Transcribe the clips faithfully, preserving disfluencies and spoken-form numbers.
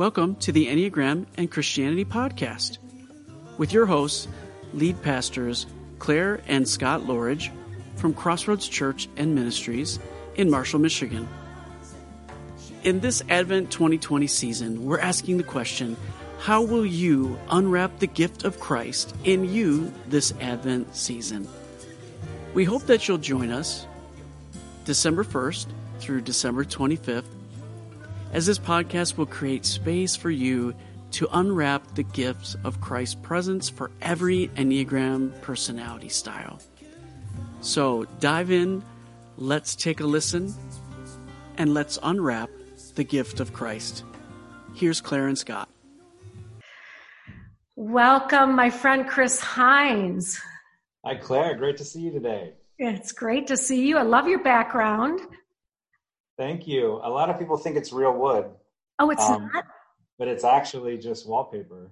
Welcome to the Enneagram and Christianity Podcast with your hosts, lead pastors Claire and Scott Loughridge from Crossroads Church and Ministries in Marshall, Michigan. In this Advent twenty twenty season, we're asking the question, how will you unwrap the gift of Christ in you this Advent season? We hope that you'll join us December first through December twenty-fifth, as this podcast will create space for you to unwrap the gifts of Christ's presence for every Enneagram personality style. So dive in, let's take a listen, and let's unwrap the gift of Christ. Here's Claire and Scott. Welcome, my friend Chris Hines. Hi, Claire. Great to see you today. It's great to see you. I love your background. Thank you. A lot of people think it's real wood. Oh, it's um, not? But it's actually just wallpaper.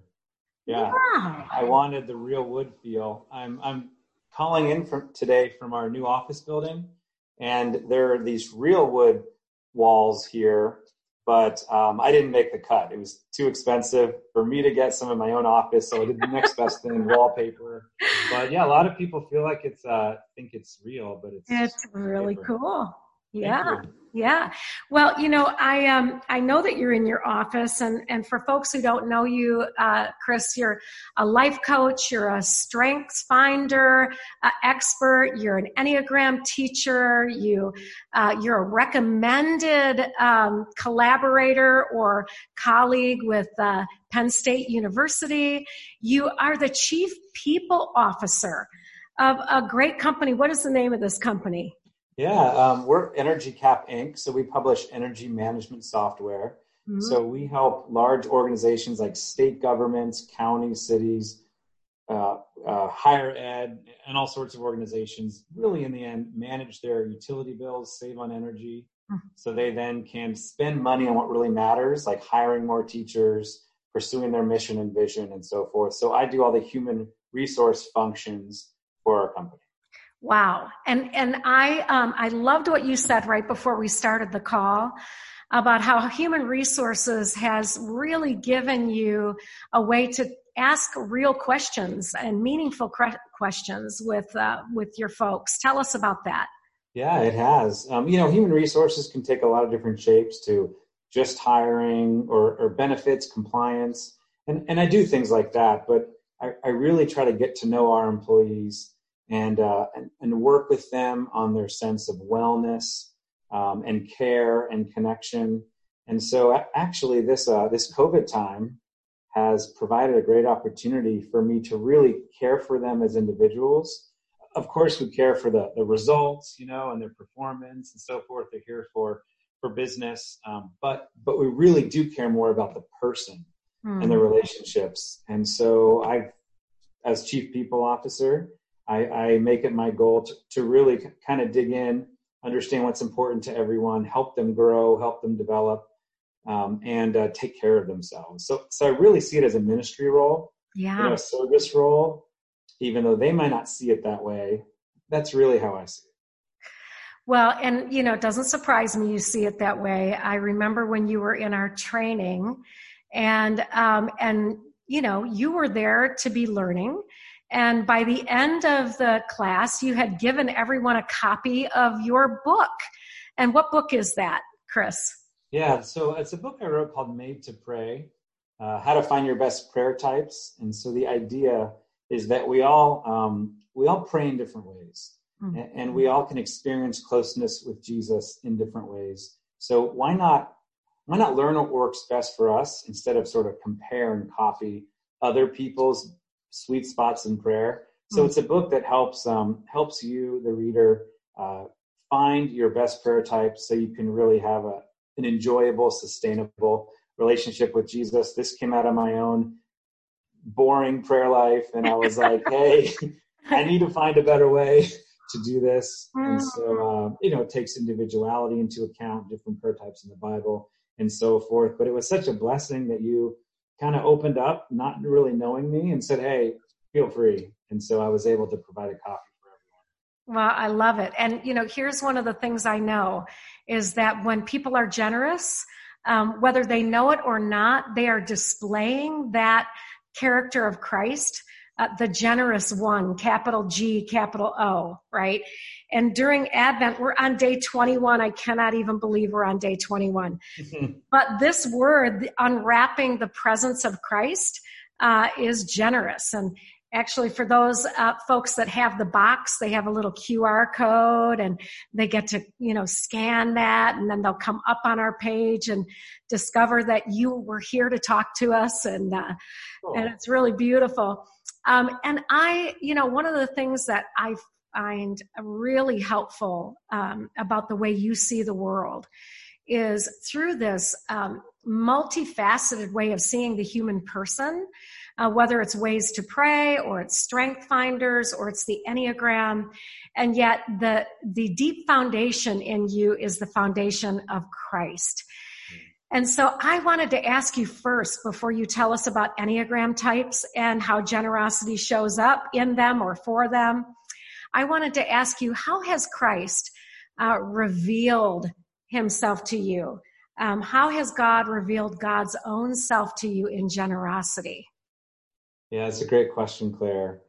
Yeah. yeah. I wanted the real wood feel. I'm I'm calling in from today from our new office building, and there are these real wood walls here, but um, I didn't make the cut. It was too expensive for me to get some in my own office, so I did the next best thing, wallpaper. But yeah, a lot of people feel like it's uh think it's real, but it's It's really wallpaper. Cool. Yeah. Yeah. Well, you know, I um I know that you're in your office, and and for folks who don't know you, uh, Chris, you're a life coach, you're a strengths finder uh, expert, you're an Enneagram teacher, you uh, you're a recommended um, collaborator or colleague with uh, Penn State University. You are the chief people officer of a great company. What is the name of this company? Yeah, um, we're Energy Cap, Incorporated, so we publish energy management software. Mm-hmm. So we help large organizations like state governments, counties, cities, uh, uh, higher ed, and all sorts of organizations really, in the end, manage their utility bills, save on energy, mm-hmm. so they then can spend money on what really matters, like hiring more teachers, pursuing their mission and vision, and so forth. So I do all the human resource functions for our company. Wow. And and I um, I loved what you said right before we started the call about how human resources has really given you a way to ask real questions and meaningful cre- questions with uh, with your folks. Tell us about that. Yeah, it has. Um, you know, human resources can take a lot of different shapes to just hiring or, or benefits, compliance. And, and I do things like that, but I, I really try to get to know our employees And, uh, and and work with them on their sense of wellness um, and care and connection. And so actually this uh, this COVID time has provided a great opportunity for me to really care for them as individuals. Of course, we care for the, the results, you know, and their performance and so forth. They're here for, for business. Um, but but we really do care more about the person mm. and their relationships. And so I, as Chief People Officer, I, I make it my goal to, to really kind of dig in, understand what's important to everyone, help them grow, help them develop, um, and uh, take care of themselves. So, so I really see it as a ministry role, yeah, you know, a service role, even though they might not see it that way. That's really how I see it. Well, and you know, it doesn't surprise me you see it that way. I remember when you were in our training, and um, and you know, you were there to be learning. And by the end of the class, you had given everyone a copy of your book. And what book is that, Chris? Yeah, so it's a book I wrote called Made to Pray, uh, How to Find Your Best Prayer Types. And so the idea is that we all um, we all pray in different ways, mm-hmm. and we all can experience closeness with Jesus in different ways. So why not why not learn what works best for us instead of sort of compare and copy other people's sweet spots in prayer. So it's a book that helps um, helps you, the reader, uh, find your best prayer types so you can really have a, an enjoyable, sustainable relationship with Jesus. This came out of my own boring prayer life, and I was like, hey, I need to find a better way to do this. And so, um, you know, it takes individuality into account, different prayer types in the Bible, and so forth. But it was such a blessing that you kind of opened up, not really knowing me, and said, hey, feel free. And so I was able to provide a copy for everyone. Well, I love it. And, you know, here's one of the things I know is that when people are generous, um, whether they know it or not, they are displaying that character of Christ, uh, the generous one, capital G, capital O, right? And during Advent, we're on day twenty-one. I cannot even believe we're on day twenty-one. But this word, the unwrapping the presence of Christ, uh, is generous. And actually, for those uh, folks that have the box, they have a little Q R code, and they get to, you know, scan that, and then they'll come up on our page and discover that you were here to talk to us, and uh, cool. and it's really beautiful. Um, and I, you know, one of the things that I find really helpful um, about the way you see the world is through this um, multifaceted way of seeing the human person, uh, whether it's ways to pray, or it's strength finders, or it's the Enneagram. And yet the, the deep foundation in you is the foundation of Christ. And so I wanted to ask you first, before you tell us about Enneagram types and how generosity shows up in them or for them, I wanted to ask you, how has Christ uh, revealed himself to you? Um, how has God revealed God's own self to you in generosity? Yeah, it's a great question, Claire.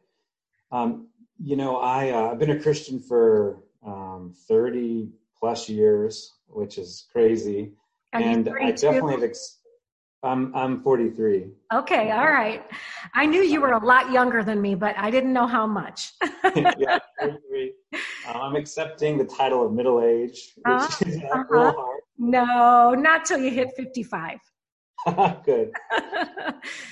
Um, you know, I, uh, I've been a Christian for um, thirty plus years, which is crazy. Are and you I definitely have, ex- I'm, I'm forty-three. Okay. All right. I knew you were a lot younger than me, but I didn't know how much. Yeah, forty-three. I'm accepting the title of middle age, which uh, is not uh-huh. real hard. No, not till you hit fifty-five. Good.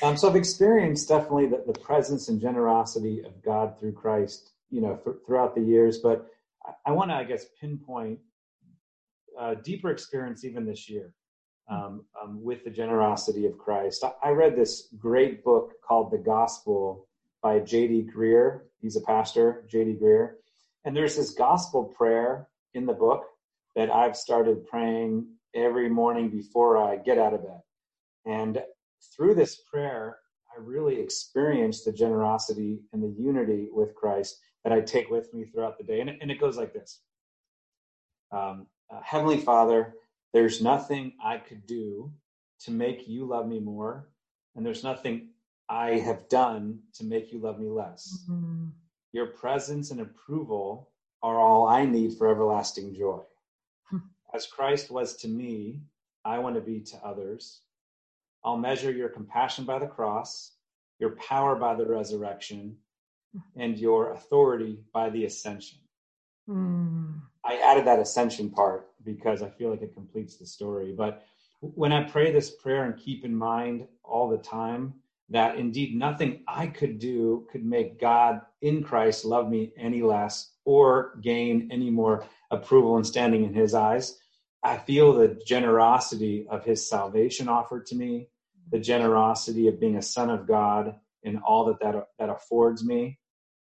um, so I've experienced definitely the, the presence and generosity of God through Christ, you know, th- throughout the years. But I, I want to, I guess, pinpoint a deeper experience even this year um, um, with the generosity of Christ. I, I read this great book called The Gospel by J D. Greer. He's a pastor, J D. Greer. And there's this gospel prayer in the book that I've started praying every morning before I get out of bed. And through this prayer, I really experience the generosity and the unity with Christ that I take with me throughout the day. And, and it goes like this. Um, uh, Heavenly Father, there's nothing I could do to make you love me more. And there's nothing I have done to make you love me less. Mm-hmm. Your presence and approval are all I need for everlasting joy. As Christ was to me, I want to be to others. I'll measure your compassion by the cross, your power by the resurrection, and your authority by the ascension. Mm. I added that ascension part because I feel like it completes the story. But when I pray this prayer and keep in mind all the time that indeed nothing I could do could make God in Christ love me any less or gain any more approval and standing in his eyes, I feel the generosity of his salvation offered to me, the generosity of being a son of God and all that that, that affords me.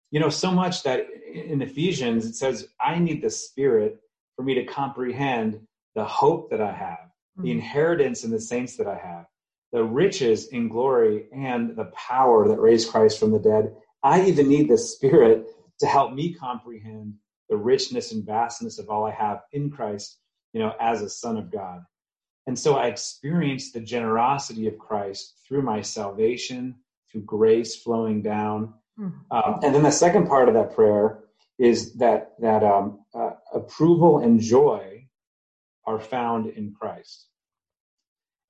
You know, so much that in Ephesians, it says, I need the Spirit for me to comprehend the hope that I have, mm-hmm. the inheritance in the saints that I have, the riches in glory, and the power that raised Christ from the dead. I even need the Spirit to help me comprehend the richness and vastness of all I have in Christ, you know, as a son of God. And so I experienced the generosity of Christ through my salvation, through grace flowing down. Mm-hmm. Uh, and then the second part of that prayer is that that um, uh, approval and joy are found in Christ.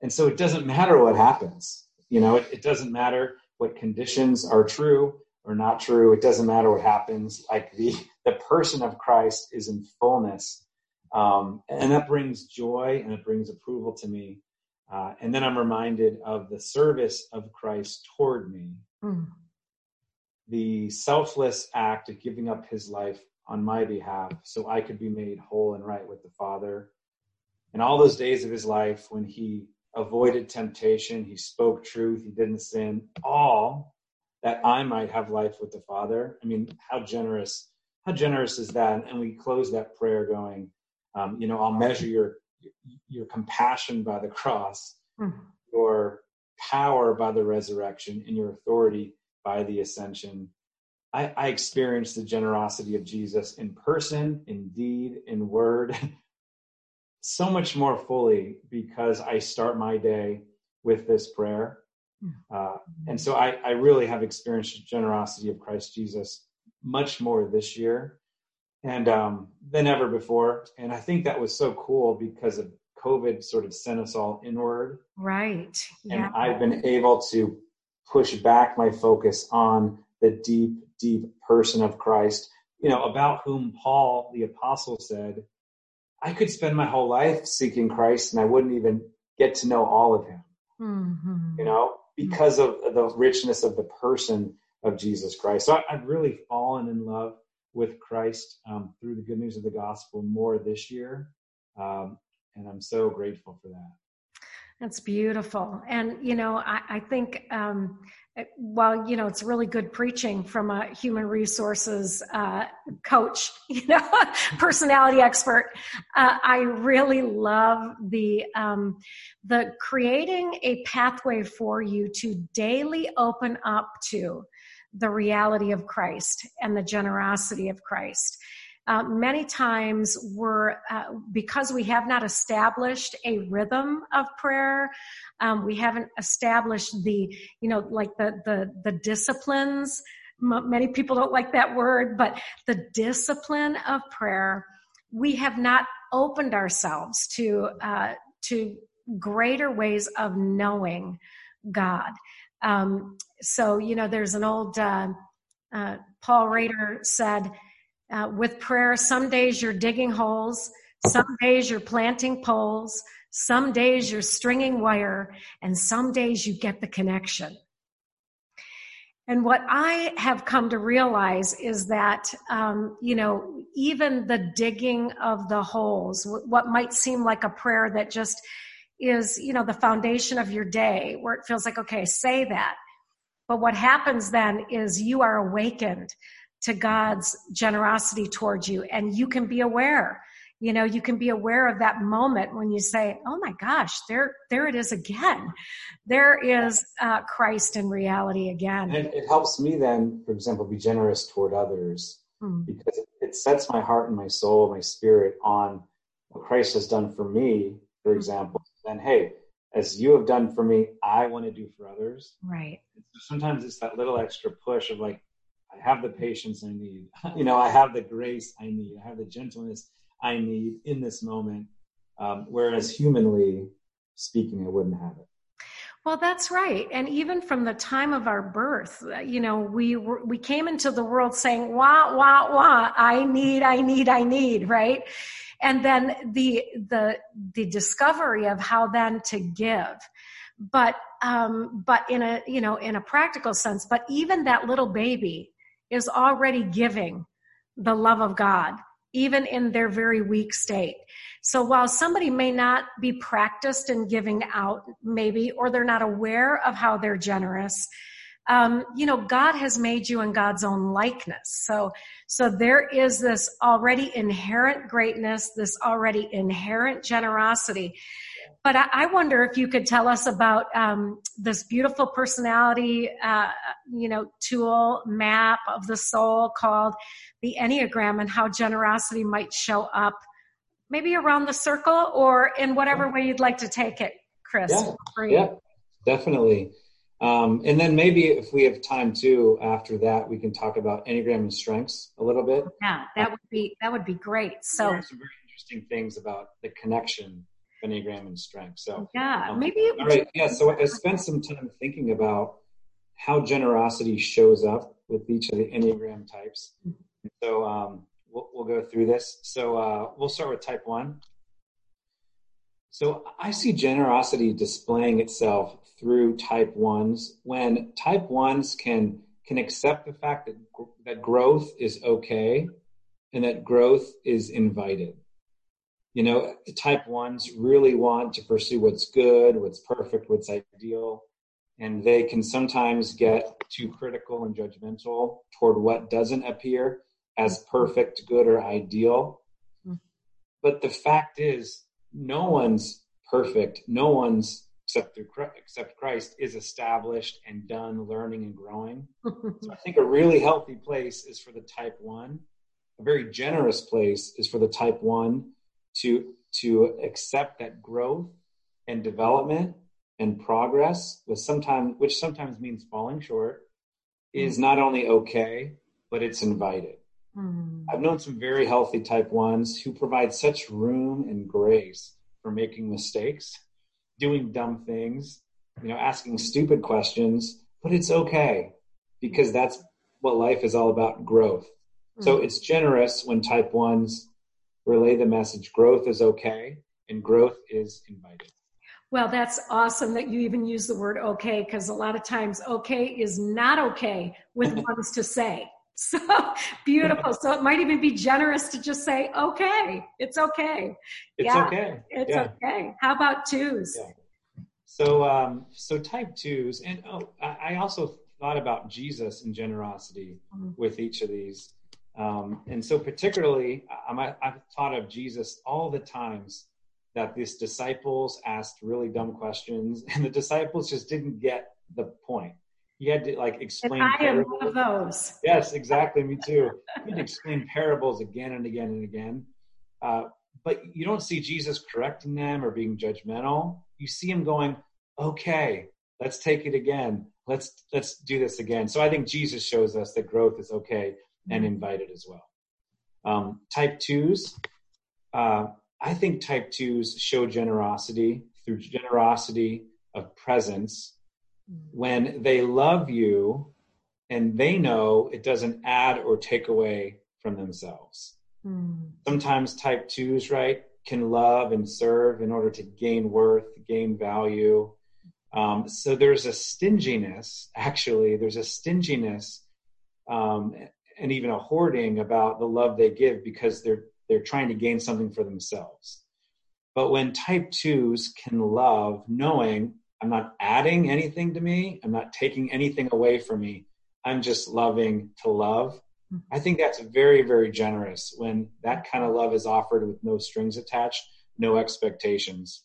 And so it doesn't matter what happens. You know, it, it doesn't matter what conditions are true or not true. It doesn't matter what happens. Like the, the person of Christ is in fullness. Um, and that brings joy and it brings approval to me. Uh, and then I'm reminded of the service of Christ toward me. Mm. The selfless act of giving up his life on my behalf so I could be made whole and right with the Father. And all those days of his life when he avoided temptation, he spoke truth, he didn't sin, all that I might have life with the Father. I mean, how generous, how generous is that? And we close that prayer going, um, you know, I'll measure your, your compassion by the cross, mm-hmm. your power by the resurrection, and your authority by the ascension. I, I experienced the generosity of Jesus in person, in deed, in word, so much more fully because I start my day with this prayer. Uh, and so I, I really have experienced the generosity of Christ Jesus much more this year and um, than ever before. And I think that was so cool because of COVID sort of sent us all inward. Right. Yeah. And I've been able to push back my focus on the deep, deep person of Christ, you know, about whom Paul, the apostle, said, I could spend my whole life seeking Christ and I wouldn't even get to know all of him, mm-hmm. you know, because mm-hmm. of the richness of the person of Jesus Christ. So I, I've really fallen in love with Christ um, through the good news of the gospel more this year. Um, and I'm so grateful for that. That's beautiful. And, you know, I, I think um, while, you know, it's really good preaching from a human resources uh, coach, you know, personality expert, uh, I really love the, um, the creating a pathway for you to daily open up to the reality of Christ and the generosity of Christ. Uh, many times we're, uh, because we have not established a rhythm of prayer, um, we haven't established the, you know, like the, the, the disciplines. M- many people don't like that word, but the discipline of prayer, we have not opened ourselves to, uh, to greater ways of knowing God. Um, so, you know, there's an old, uh, uh, Paul Rader said, Uh, with prayer, some days you're digging holes, some days you're planting poles, some days you're stringing wire, and some days you get the connection. And what I have come to realize is that, um, you know, even the digging of the holes, what might seem like a prayer that just is, you know, the foundation of your day, where it feels like, okay, say that. But what happens then is you are awakened to God's generosity towards you. And you can be aware, you know, you can be aware of that moment when you say, oh my gosh, there, there it is again. There is uh, Christ in reality again. And it helps me then, for example, be generous toward others mm. because it sets my heart and my soul, my spirit on what Christ has done for me, for example, then, hey, as you have done for me, I want to do for others. Right. Sometimes it's that little extra push of like, I have the patience I need, you know, I have the grace I need, I have the gentleness I need in this moment. Um, whereas humanly speaking, I wouldn't have it. Well, that's right. And even from the time of our birth, you know, we were, we came into the world saying, wah, wah, wah, I need, I need, I need, right? And then the, the, the discovery of how then to give, but, um, but in a, you know, in a practical sense, but even that little baby is already giving the love of God, even in their very weak state. So while somebody may not be practiced in giving out, maybe, or they're not aware of how they're generous, um, you know, God has made you in God's own likeness. So, so there is this already inherent greatness, this already inherent generosity. But I wonder if you could tell us about um, this beautiful personality, uh, you know, tool map of the soul called the Enneagram and how generosity might show up maybe around the circle or in whatever way you'd like to take it, Chris. Yeah, yeah definitely. Um, and then maybe if we have time too, after that, we can talk about Enneagram and strengths a little bit. Yeah, that would be, that would be great. So there are some very interesting things about the connection Enneagram and strength. So yeah, um, maybe. All right. Yeah. So I spent some time thinking about how generosity shows up with each of the Enneagram types. So um, we'll, we'll go through this. So uh, we'll start with type one. So I see generosity displaying itself through type ones when type ones can, can accept the fact that, that growth is okay and that growth is invited. You know, type ones really want to pursue what's good, what's perfect, what's ideal, and they can sometimes get too critical and judgmental toward what doesn't appear as perfect, good, or ideal. Mm-hmm. But the fact is, no one's perfect. No one's, except through except Christ, is established and done learning and growing. So I think a really healthy place is for the type one. A very generous place is for the type one to to accept that growth and development and progress, which sometimes which sometimes means falling short, mm-hmm. is not only okay, but it's invited. Mm-hmm. I've known some very healthy type ones who provide such room and grace for making mistakes, doing dumb things, you know, asking stupid questions, but it's okay because that's what life is all about, growth. Mm-hmm. So it's generous when type ones relay the message, growth is okay and growth is invited. Well, that's awesome that you even use the word okay, because a lot of times okay is not okay with ones to say. So beautiful. So it might even be generous to just say, okay, it's okay. It's yeah, okay. It's yeah. okay. How about twos? Yeah. So, um, so type twos, and oh, I also thought about Jesus and generosity mm-hmm. with each of these. Um, and so particularly I, I thought of Jesus all the times that these disciples asked really dumb questions and the disciples just didn't get the point. He had to like explain. And I am one of those. Yes, exactly. Me too. He had to explain parables again and again and again. Uh, but you don't see Jesus correcting them or being judgmental. You see him going, okay, let's take it again. Let's, let's do this again. So I think Jesus shows us that growth is okay and invited as well. Um, type twos, uh, I think type twos show generosity through generosity of presence when they love you and they know it doesn't add or take away from themselves. Mm. Sometimes type twos, right, can love and serve in order to gain worth, gain value. Um, so there's a stinginess, actually, there's a stinginess um, and even a hoarding about the love they give because they're They're trying to gain something for themselves. But when type twos can love, knowing I'm not adding anything to me, I'm not taking anything away from me, I'm just loving to love. I think that's very, very generous when that kind of love is offered with no strings attached, no expectations.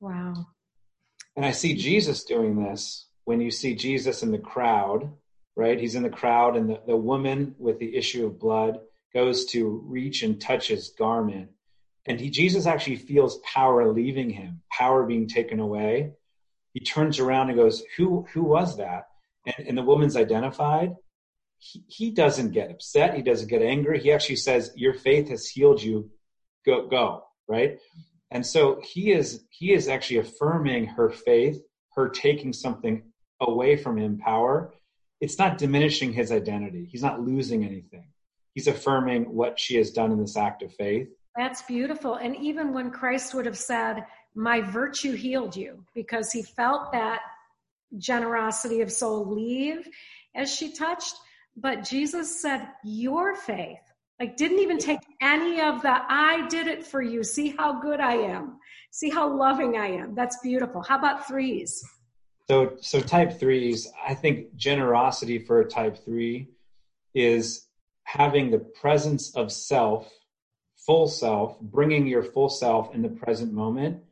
Wow. And I see Jesus doing this when you see Jesus in the crowd, right? He's in the crowd and the, the woman with the issue of blood goes to reach and touch his garment. And he, Jesus actually feels power leaving him, power being taken away. He turns around and goes, who, who was that? And, and the woman's identified. He, he doesn't get upset. He doesn't get angry. He actually says, your faith has healed you. Go, go. Right. And so he is, he is actually affirming her faith, her taking something away from him, power. It's not diminishing his identity. He's not losing anything. He's affirming what she has done in this act of faith. That's beautiful. And even when Christ would have said, my virtue healed you, because he felt that generosity of soul leave as she touched. But Jesus said, your faith, like didn't even take any of the, I did it for you. See how good I am. See how loving I am. That's beautiful. How about threes? So, so type threes, I think generosity for a type three is having the presence of self, full self, bringing your full self in the present moment,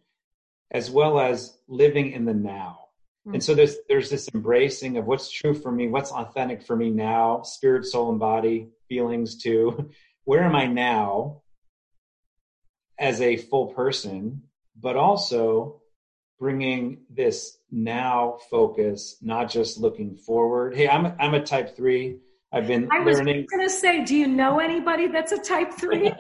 as well as living in the now. Mm-hmm. And so there's there's this embracing of what's true for me, what's authentic for me now, spirit, soul, and body, feelings too. Where am I now as a full person, but also bringing this now focus, not just looking forward. Hey, I'm I'm a type three. I've been I was learning. going to say, do you know anybody that's a type three?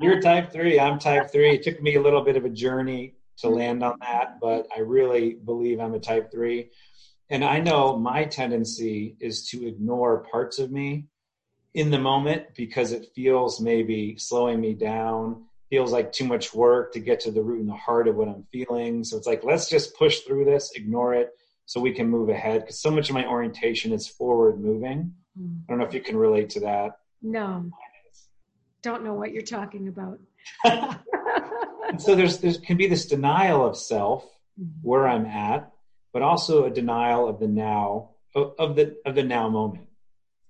You're type three. I'm type three. It took me a little bit of a journey to land on that, but I really believe I'm a type three. And I know my tendency is to ignore parts of me in the moment because it feels maybe slowing me down, feels like too much work to get to the root and the heart of what I'm feeling. So it's like, let's just push through this, ignore it, so we can move ahead, because so much of my orientation is forward moving. I don't know if you can relate to that. No, don't know what you're talking about. And so there's, there can be this denial of self, where I'm at, but also a denial of the now, of, of the of the now moment,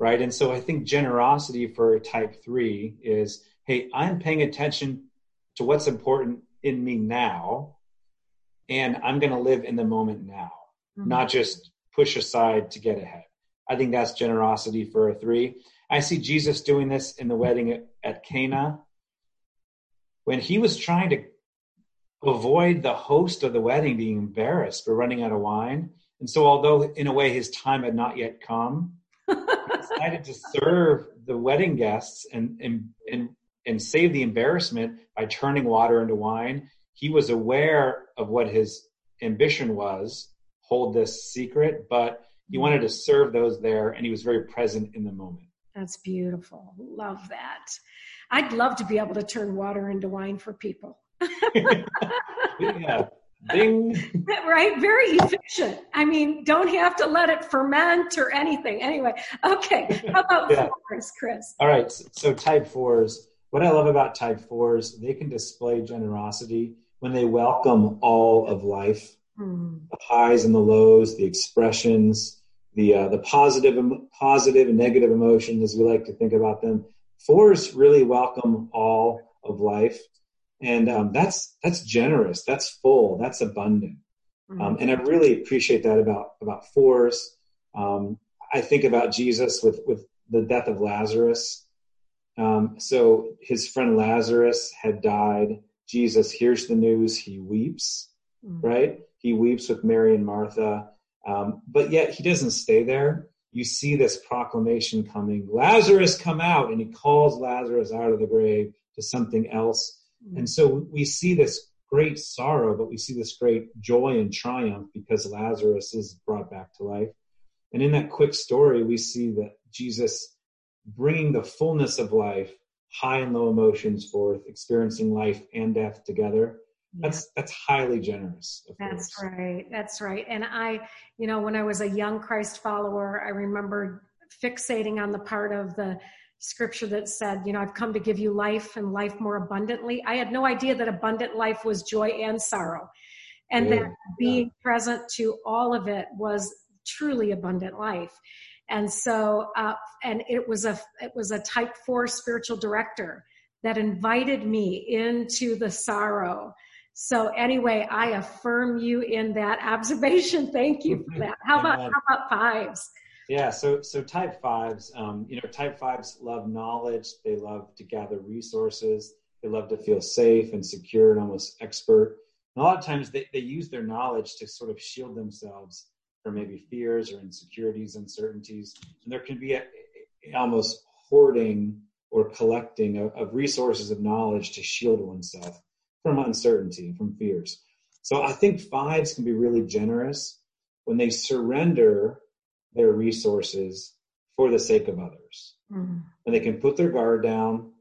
right? And so I think generosity for type three is, hey, I'm paying attention to what's important in me now, and I'm going to live in the moment now. Mm-hmm. Not just push aside to get ahead. I think that's generosity for a three. I see Jesus doing this in the wedding at Cana. when he was trying to avoid the host of the wedding being embarrassed for running out of wine. And so although in a way his time had not yet come, he decided to serve the wedding guests and, and, and, and save the embarrassment by turning water into wine. He was aware of what his ambition was, hold this secret, but he wanted to serve those there, and he was very present in the moment. That's beautiful. Love that. I'd love to be able to turn water into wine for people. Yeah. Ding. Right? Very efficient. I mean, don't have to let it ferment or anything. Anyway, okay. How about yeah. fours, Chris? All right. So type fours. What I love about type fours, they can display generosity when they welcome all of life, mm. the highs and the lows, the expressions, the uh, the positive and positive and negative emotions, as we like to think about them. Fours really welcome all of life, and um, that's that's generous, that's full, that's abundant, mm-hmm. um, and I really appreciate that about about fours. Um, I think about Jesus with with the death of Lazarus. Um, so his friend Lazarus had died. Jesus hears the news. He weeps, mm-hmm. right? He weeps with Mary and Martha. Um, but yet he doesn't stay there. You see this proclamation coming, Lazarus, come out. And he calls Lazarus out of the grave to something else. Mm-hmm. And so we see this great sorrow, but we see this great joy and triumph because Lazarus is brought back to life. And in that quick story, we see that Jesus bringing the fullness of life, high and low emotions forth, experiencing life and death together. Yeah. That's that's highly generous. That's right. That's right. And I, you know, when I was a young Christ follower, I remember fixating on the part of the scripture that said, you know, I've come to give you life and life more abundantly. I had no idea that abundant life was joy and sorrow, and yeah. that being yeah. present to all of it was truly abundant life. And so, uh, and it was a, it was a type four spiritual director that invited me into the sorrow. So anyway, I affirm you in that observation. Thank you for that. How about, how about fives? Yeah. So, so type fives, um, you know, type fives love knowledge. They love to gather resources. They love to feel safe and secure and almost expert. And a lot of times they, they use their knowledge to sort of shield themselves from maybe fears or insecurities, uncertainties. And there can be a, a, almost hoarding or collecting of, of resources of knowledge to shield oneself from uncertainty, from fears. So I think fives can be really generous when they surrender their resources for the sake of others. Mm-hmm. And they can put their guard down,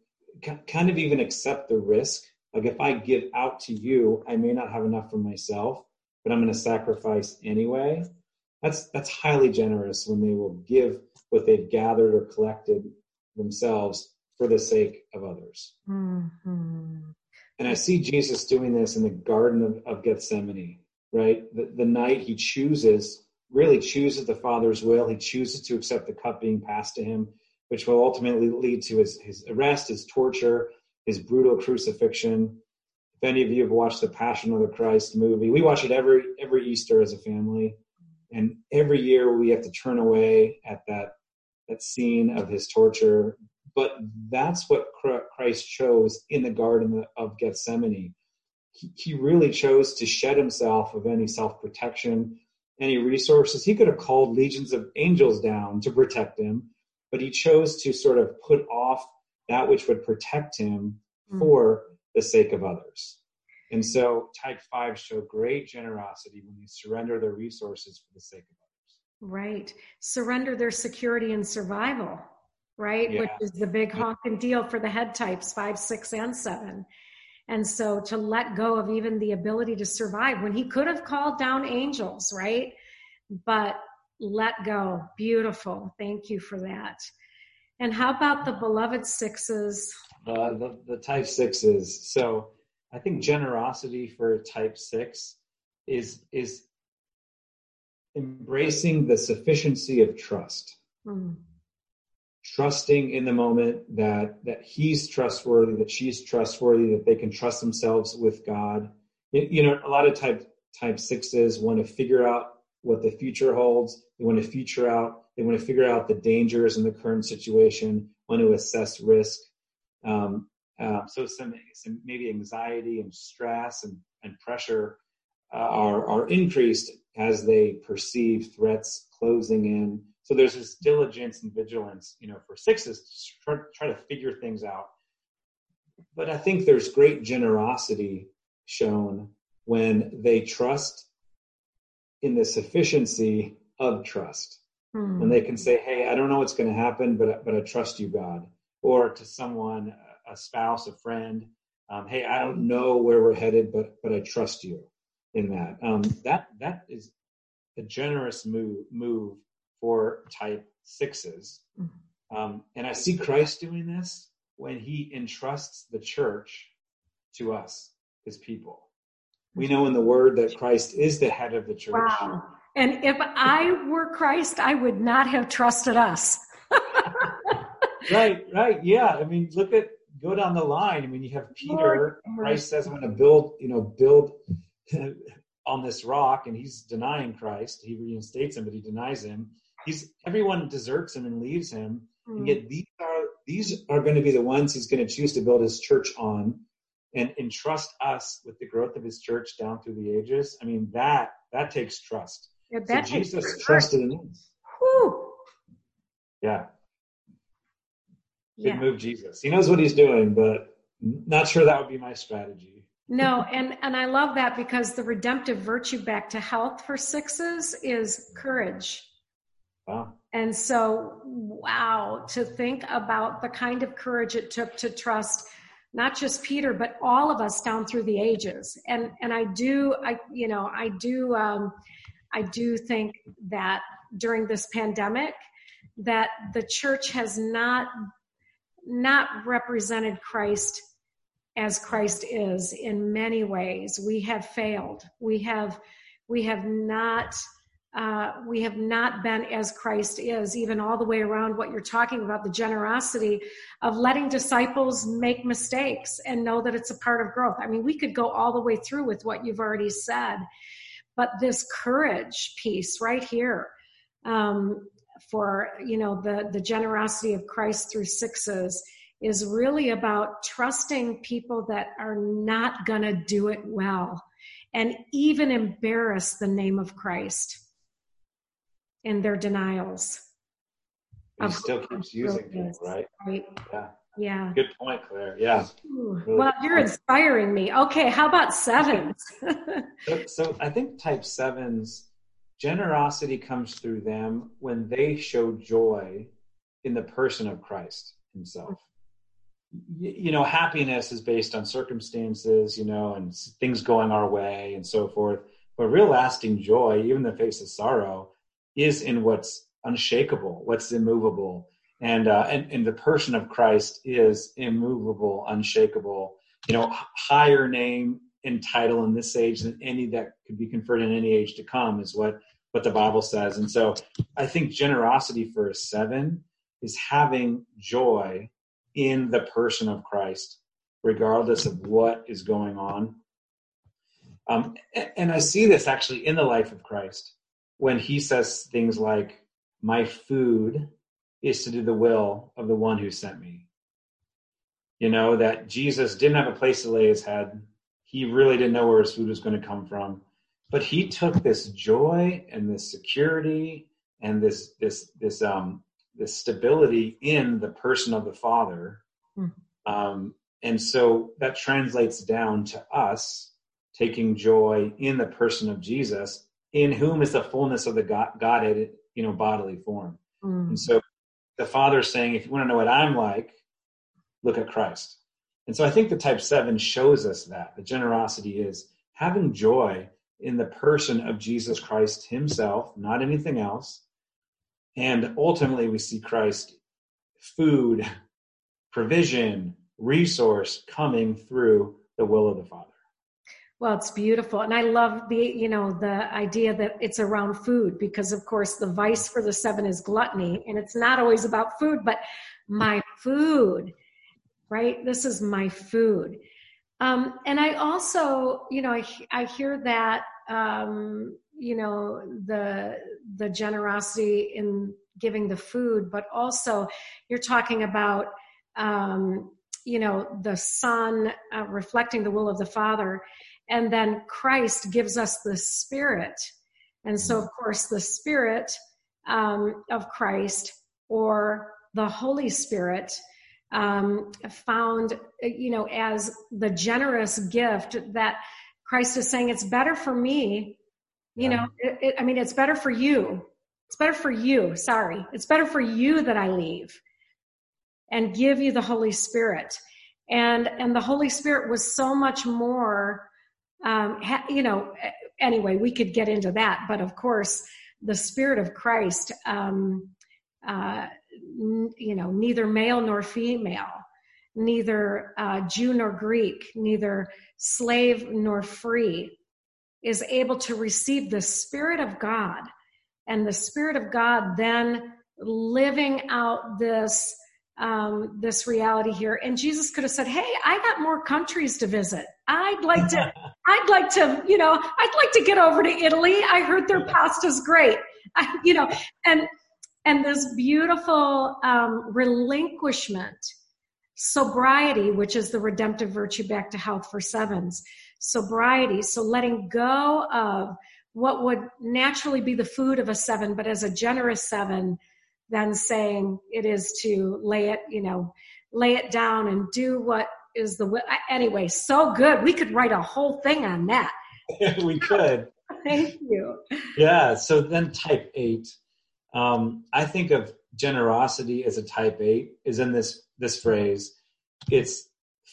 c- kind of even accept the risk. Like if I give out to you, I may not have enough for myself, but I'm going to sacrifice anyway. That's that's highly generous when they will give what they've gathered or collected themselves for the sake of others. Mm-hmm. And I see Jesus doing this in the Garden of, of Gethsemane, right? The, the night he chooses, really chooses the Father's will. He chooses to accept the cup being passed to him, which will ultimately lead to his, his arrest, his torture, his brutal crucifixion. If any of you have watched the Passion of the Christ movie, we watch it every every Easter as a family. And every year we have to turn away at that, that scene of his torture. But that's what Christ chose in the Garden of Gethsemane. He, he really chose to shed himself of any self-protection, any resources. He could have called legions of angels down to protect him, but he chose to sort of put off that which would protect him mm-hmm. for the sake of others. And so type fives show great generosity when they surrender their resources for the sake of others. Right. Surrender their security and survival, right? Yeah. Which is the big honking deal for the head types, five, six, and seven. And so to let go of even the ability to survive when he could have called down angels, right? But let go. Beautiful. Thank you for that. And how about the beloved sixes? Uh, the, the type sixes. So I think generosity for type six is is embracing the sufficiency of trust. Mm. Trusting in the moment that that he's trustworthy, that she's trustworthy, that they can trust themselves with God. You, you know, a lot of type type sixes want to figure out what the future holds. They want to future out. They want to figure out the dangers in the current situation, want to assess risk. Um, Um, so some, some maybe anxiety and stress and, and pressure uh, are, are increased as they perceive threats closing in. So there's this diligence and vigilance, you know, for sixes to try, try to figure things out. But I think there's great generosity shown when they trust in the sufficiency of trust. Hmm. And they can say, hey, I don't know what's going to happen, but, but I trust you, God. Or to someone, a spouse, a friend, um, hey, I don't know where we're headed, but but I trust you in that. Um, that that is a generous move, move for type sixes. Um, and I see Christ doing this when he entrusts the church to us, his people. We know in the word that Christ is the head of the church. Wow. And if I were Christ, I would not have trusted us. Right, right. Yeah. I mean, look at, go down the line. I mean, you have Peter, Christ says, I'm going to build, you know, build on this rock, and he's denying Christ. He reinstates him, but he denies him. He's, everyone deserts him and leaves him. Mm. And yet these are, these are going to be the ones he's going to choose to build his church on and entrust us with the growth of his church down through the ages. I mean, that, that takes trust. Yeah, that so takes Jesus trust. Trusted in us. Whew. Yeah. Yeah. Could move Jesus. He knows what he's doing, but not sure that would be my strategy. No, and, and I love that, because the redemptive virtue back to health for sixes is courage. Wow. And so, wow, to think about the kind of courage it took to trust not just Peter, but all of us down through the ages. And and I do, I you know, I do, um, I do think that during this pandemic, that the church has not not represented Christ as Christ is in many ways. We have failed. We have, we have not, uh, we have not been as Christ is, even all the way around what you're talking about, the generosity of letting disciples make mistakes and know that it's a part of growth. I mean, we could go all the way through with what you've already said, but this courage piece right here, um, for, you know, the, the generosity of Christ through sixes is really about trusting people that are not going to do it well and even embarrass the name of Christ in their denials. He still keeps using it, right? Right. Yeah. Yeah. Good point, Claire. Yeah. Ooh, really. Well, you're inspiring me. Okay. How about sevens? so, so I think type sevens, generosity comes through them when they show joy in the person of Christ himself. Y- you know, happiness is based on circumstances, you know, and things going our way and so forth. But real lasting joy, even in the face of sorrow, is in what's unshakable, what's immovable. And, uh, and, and the person of Christ is immovable, unshakable, you know, higher name and title in this age than any that could be conferred in any age to come is what what the Bible says. And so I think generosity for a seven is having joy in the person of Christ, regardless of what is going on. Um, and I see this actually in the life of Christ when he says things like, my food is to do the will of the one who sent me. You know, that Jesus didn't have a place to lay his head. He really didn't know where his food was going to come from. But he took this joy and this security and this this this um this stability in the person of the Father. Mm-hmm. Um, and so that translates down to us taking joy in the person of Jesus, in whom is the fullness of the God, Godhead, you know, bodily form. Mm-hmm. And so the Father is saying, if you want to know what I'm like, look at Christ. And so I think the type seven shows us that the generosity is having joy in the person of Jesus Christ himself, not anything else. And ultimately we see Christ, food, provision, resource coming through the will of the Father. Well, it's beautiful. And I love the, you know, the idea that it's around food, because of course the vice for the seven is gluttony, and it's not always about food, but my food. Right? This is my food. Um, and I also, you know, I, I hear that, um, you know, the, the generosity in giving the food, but also you're talking about, um, you know, the Son uh, reflecting the will of the Father. And then Christ gives us the Spirit. And so, of course, the Spirit um, of Christ, or the Holy Spirit, um, found, you know, as the generous gift that Christ is saying, it's better for me, you yeah. know, it, it, I mean, it's better for you. It's better for you. Sorry. It's better for you that I leave and give you the Holy Spirit. And, and the Holy Spirit was so much more, um, ha, you know, anyway, we could get into that, but of course the Spirit of Christ, um, uh, n- you know, neither male nor female, neither, uh, Jew nor Greek, neither slave nor free, is able to receive the Spirit of God, and the Spirit of God then living out this, um, this reality here. And Jesus could have said, hey, I got more countries to visit. I'd like to, I'd like to, you know, I'd like to get over to Italy. I heard their pasta's great. I, you know, and, and this beautiful, um, relinquishment, sobriety, which is the redemptive virtue, back to health for sevens, sobriety. So letting go of what would naturally be the food of a seven, but as a generous seven, then saying it is to lay it, you know, lay it down and do what is the will. Anyway, so good. We could write a whole thing on that. We could. Thank you. Yeah. So then type eight, um, I think of generosity as a type eight is in this, this phrase. It's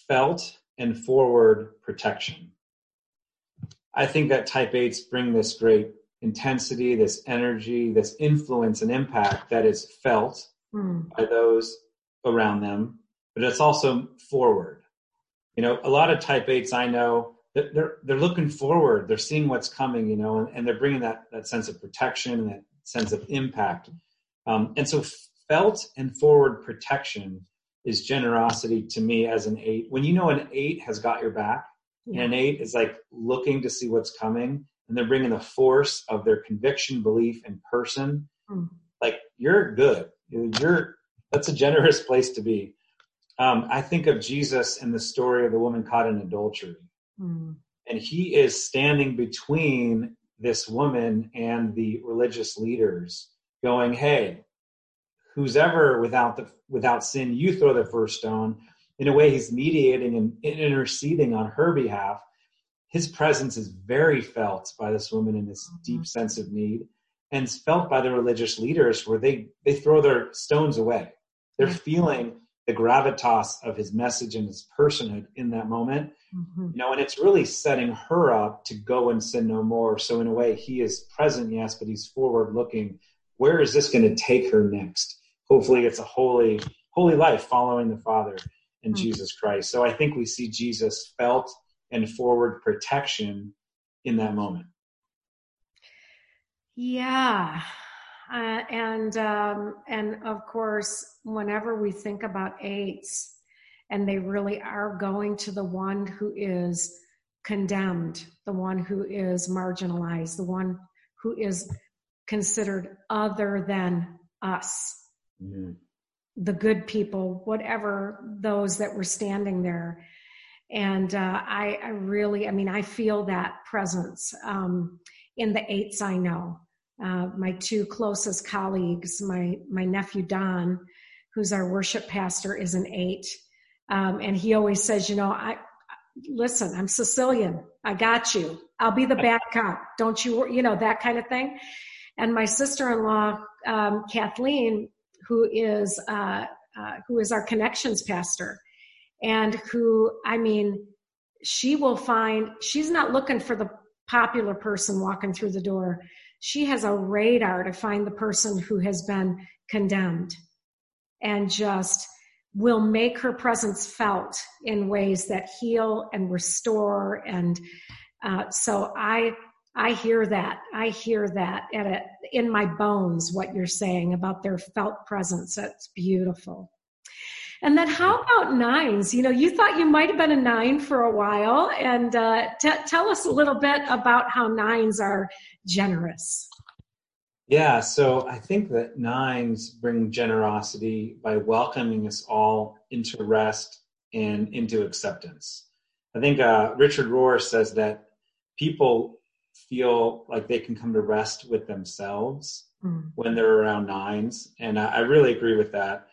felt and forward protection. I think that type eights bring this great intensity, this energy, this influence and impact that is felt mm. by those around them, but it's also forward. You know, a lot of type eights, I know that they're, they're looking forward. They're seeing what's coming, you know, and, and they're bringing that, that sense of protection, that sense of impact. Um, and so felt and forward protection is generosity to me as an eight. When you know an eight has got your back, and an eight is like looking to see what's coming, and they're bringing the force of their conviction, belief in person. Mm. Like, you're good. You're, that's a generous place to be. Um, I think of Jesus in the story of the woman caught in adultery. Mm. And he is standing between this woman and the religious leaders going, hey, who's ever without the, without sin, you throw the first stone. In a way, he's mediating and interceding on her behalf. His presence is very felt by this woman in this deep sense of need, and it's felt by the religious leaders where they, they throw their stones away. They're feeling the gravitas of his message and his personhood in that moment. Mm-hmm. You know, and it's really setting her up to go and sin no more. So in a way, he is present, yes, but he's forward looking. Where is this going to take her next? Hopefully it's a holy, holy life following the Father in mm-hmm. Jesus Christ. So I think we see Jesus felt and forward protection in that moment. Yeah. Uh, and, um, and of course, whenever we think about eights, and they really are going to the one who is condemned, the one who is marginalized, the one who is considered other than us. Mm-hmm. The good people, whatever those that were standing there. And uh, I, I really, I mean, I feel that presence um, in the eights I know. Uh, my two closest colleagues, my my nephew Don, who's our worship pastor, is an eight. Um, and he always says, you know, I listen, I'm Sicilian. I got you. I'll be the bad cop. Don't you, you know, that kind of thing. And my sister-in-law, um, Kathleen, who is uh, uh, who is our connections pastor, and who, I mean, she will find, she's not looking for the popular person walking through the door. She has a radar to find the person who has been condemned, and just will make her presence felt in ways that heal and restore. And uh, so I I hear that. I hear that at a, in my bones, what you're saying about their felt presence. That's beautiful. And then how about nines? You know, you thought you might have been a nine for a while. And uh, t- tell us a little bit about how nines are generous. Yeah, so I think that nines bring generosity by welcoming us all into rest, and into acceptance. I think uh, Richard Rohr says that people feel like they can come to rest with themselves mm. when they're around nines. And I, I really agree with that.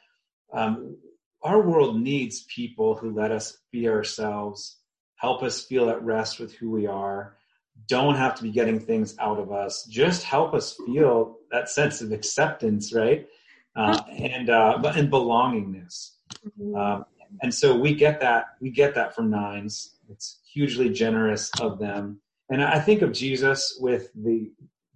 Um, our world needs people who let us be ourselves, help us feel at rest with who we are, don't have to be getting things out of us, just help us feel that sense of acceptance, right? Uh, and uh, and belongingness. Uh, and so we get that, we get that from nines. It's hugely generous of them. And I think of Jesus with the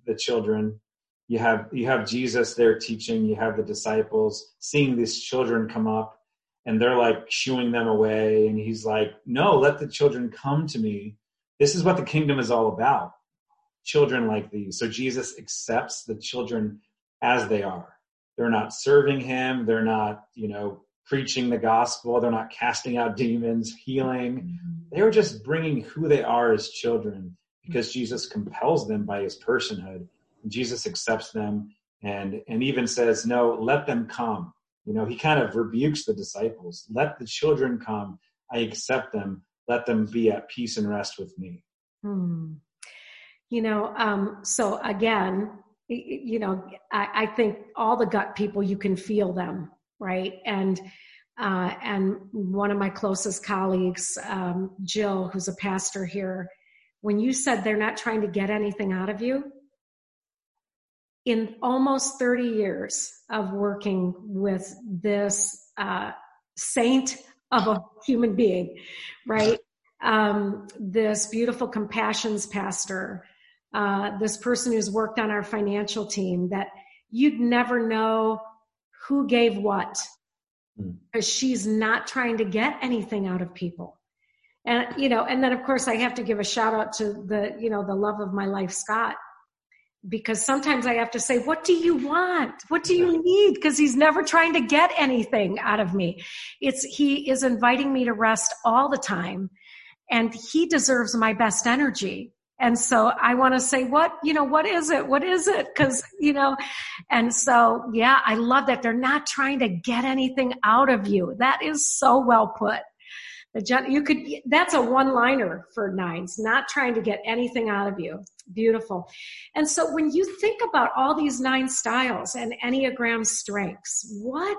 the children. You have you have Jesus there teaching, you have the disciples seeing these children come up and they're like shooing them away. And he's like, no, let the children come to me. This is what the kingdom is all about. Children like these. So Jesus accepts the children as they are. They're not serving him. They're not, you know, preaching the gospel. They're not casting out demons, healing. They were just bringing who they are as children because Jesus compels them by his personhood. And Jesus accepts them and, and even says, no, let them come. You know, he kind of rebukes the disciples. Let the children come. I accept them. Let them be at peace and rest with me. Hmm. You know, um, so again, you know, I, I think all the gut people, you can feel them, right? And uh, and one of my closest colleagues, um, Jill, who's a pastor here, when you said they're not trying to get anything out of you, in almost thirty years of working with this uh, saint of a human being, right? Um, this beautiful compassions pastor, uh, this person who's worked on our financial team, that you'd never know who gave what, because she's not trying to get anything out of people. And, you know, and then of course I have to give a shout out to the, you know, the love of my life, Scott, because sometimes I have to say, what do you want? What do you need? Because he's never trying to get anything out of me. It's, he is inviting me to rest all the time, and he deserves my best energy. And so I want to say, what, you know, what is it? What is it? Because, you know, and so, yeah, I love that. They're not trying to get anything out of you. That is so well put. You could, that's a one-liner for nines, not trying to get anything out of you. Beautiful. And so when you think about all these nine styles and Enneagram strengths, what,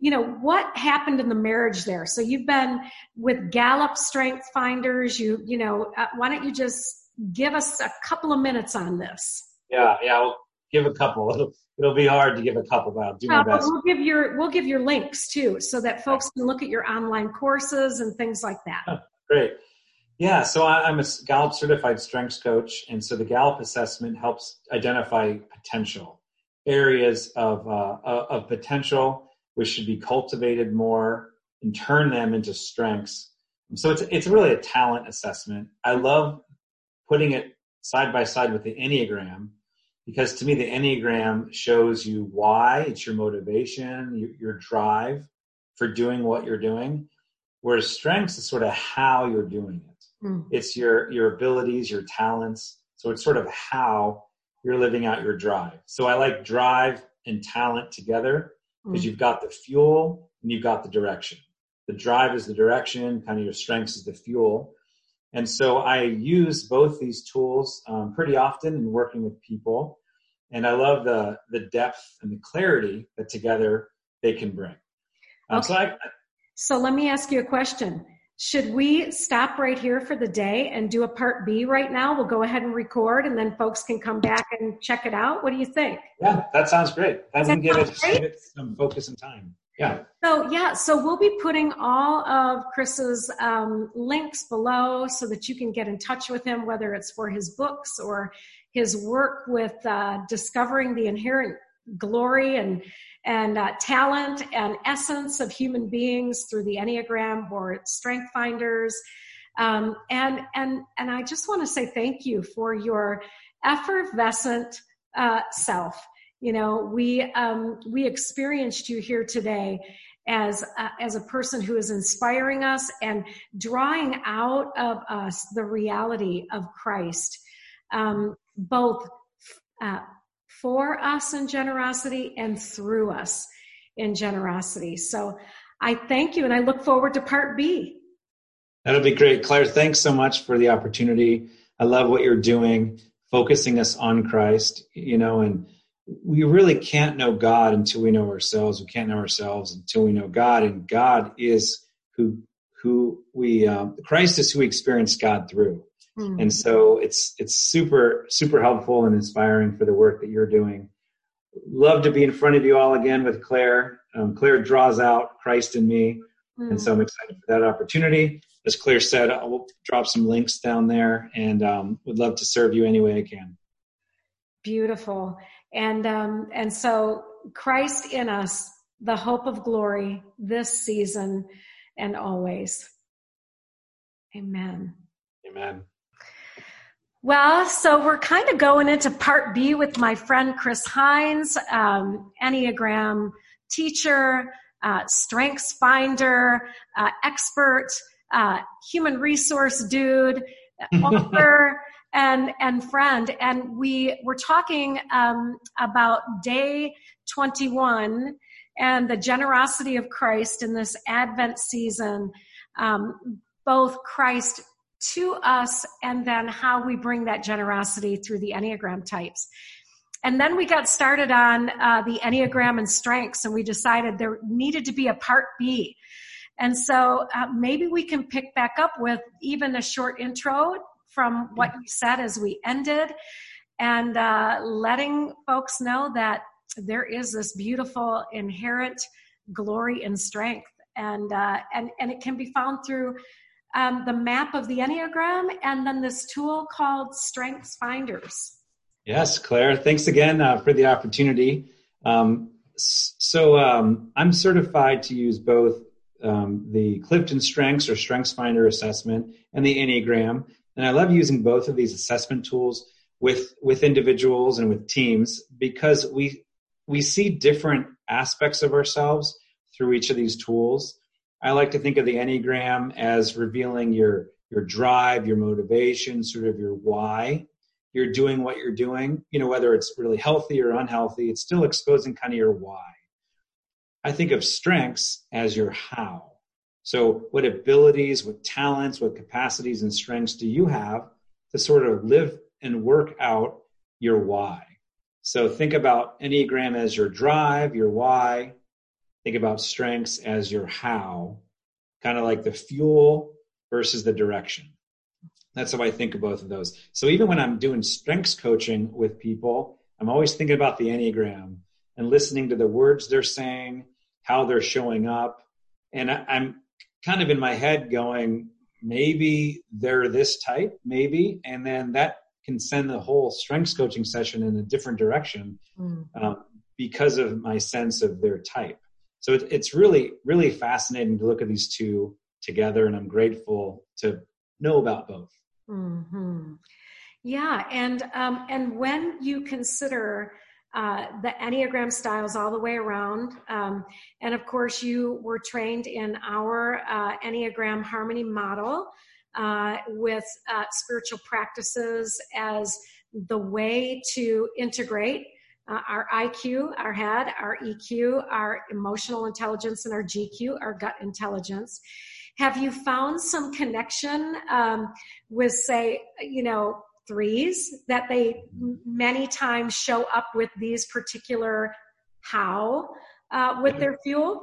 you know, what happened in the marriage there? So you've been with Gallup Strength Finders, you, you know, uh, why don't you just give us a couple of minutes on this? Yeah. Yeah. I'll give a couple. It'll, it'll be hard to give a couple, but I'll do my uh, best. We'll give your, we'll give your links too, so that folks can look at your online courses and things like that. Oh, great. Yeah. So I'm a Gallup certified strengths coach. And so the Gallup assessment helps identify potential areas of, uh, of potential, which should be cultivated more and turn them into strengths. So it's, it's really a talent assessment. I love putting it side by side with the Enneagram, because to me, the Enneagram shows you why. It's your motivation, your, your drive for doing what you're doing. Whereas strengths is sort of how you're doing it. Mm. It's your, your abilities, your talents. So it's sort of how you're living out your drive. So I like drive and talent together, because mm. you've got the fuel and you've got the direction. The drive is the direction, kind of your strengths is the fuel. And so I use both these tools um, pretty often in working with people. And I love the the depth and the clarity that together they can bring. Um, okay. So, I, I, so let me ask you a question. Should we stop right here for the day and do a part B right now? We'll go ahead and record, and then folks can come back and check it out. What do you think? Yeah, that sounds great. That can give it, give it some focus and time. Yeah. So, yeah. So we'll be putting all of Chris's um, links below so that you can get in touch with him, whether it's for his books or his work with uh, discovering the inherent glory and, and uh, talent and essence of human beings through the Enneagram or Strength Finders. Um, and, and, and I just want to say thank you for your effervescent uh, self. You know, we um, we experienced you here today as a, as a person who is inspiring us and drawing out of us the reality of Christ, um, both uh, for us in generosity and through us in generosity. So I thank you, and I look forward to part B. That'll be great. Claire, thanks so much for the opportunity. I love what you're doing, focusing us on Christ, you know, and we really can't know God until we know ourselves. We can't know ourselves until we know God, and God is who who we, um, Christ is who we experience God through. Mm. And so it's it's super, super helpful and inspiring for the work that you're doing. Love to be in front of you all again with Claire. Um, Claire draws out Christ in me, mm. and so I'm excited for that opportunity. As Claire said, I will drop some links down there, and um, would love to serve you any way I can. Beautiful. And um, and so Christ in us, the hope of glory this season and always. Amen. Amen. Well, so we're kind of going into part B with my friend Chris Hines, um, Enneagram teacher, uh, strengths finder, uh, expert, uh, human resource dude, author, and, and friend. And we were talking, um, about day twenty-one and the generosity of Christ in this Advent season, um, both Christ to us and then how we bring that generosity through the Enneagram types. And then we got started on, uh, the Enneagram and strengths, and we decided there needed to be a part B. And so uh, maybe we can pick back up with even a short intro from what you said as we ended, and uh, letting folks know that there is this beautiful inherent glory and strength, and uh, and, and it can be found through um, the map of the Enneagram and then this tool called Strengths Finders. Yes, Claire, thanks again uh, for the opportunity. Um, so um, I'm certified to use both Um, the CliftonStrengths or Strengths Finder assessment and the Enneagram. And I love using both of these assessment tools with, with individuals and with teams, because we, we see different aspects of ourselves through each of these tools. I like to think of the Enneagram as revealing your, your drive, your motivation, sort of your why you're doing what you're doing, you know, whether it's really healthy or unhealthy, it's still exposing kind of your why. I think of strengths as your how. So what abilities, what talents, what capacities and strengths do you have to sort of live and work out your why? So think about Enneagram as your drive, your why. Think about strengths as your how, kind of like the fuel versus the direction. That's how I think of both of those. So even when I'm doing strengths coaching with people, I'm always thinking about the Enneagram and listening to the words they're saying, how they're showing up. And I, I'm kind of in my head going, maybe they're this type, maybe. And then that can send the whole strengths coaching session in a different direction mm. um, because of my sense of their type. So it, it's really, really fascinating to look at these two together. And I'm grateful to know about both. Mm-hmm. Yeah. And, um, and when you consider Uh, the Enneagram styles all the way around. Um, and of course, you were trained in our uh, Enneagram harmony model uh, with uh, spiritual practices as the way to integrate uh, our I Q, our head, our E Q, our emotional intelligence, and our G Q, our gut intelligence. Have you found some connection um, with, say, you know, threes, that they many times show up with these particular how uh, with their fuel?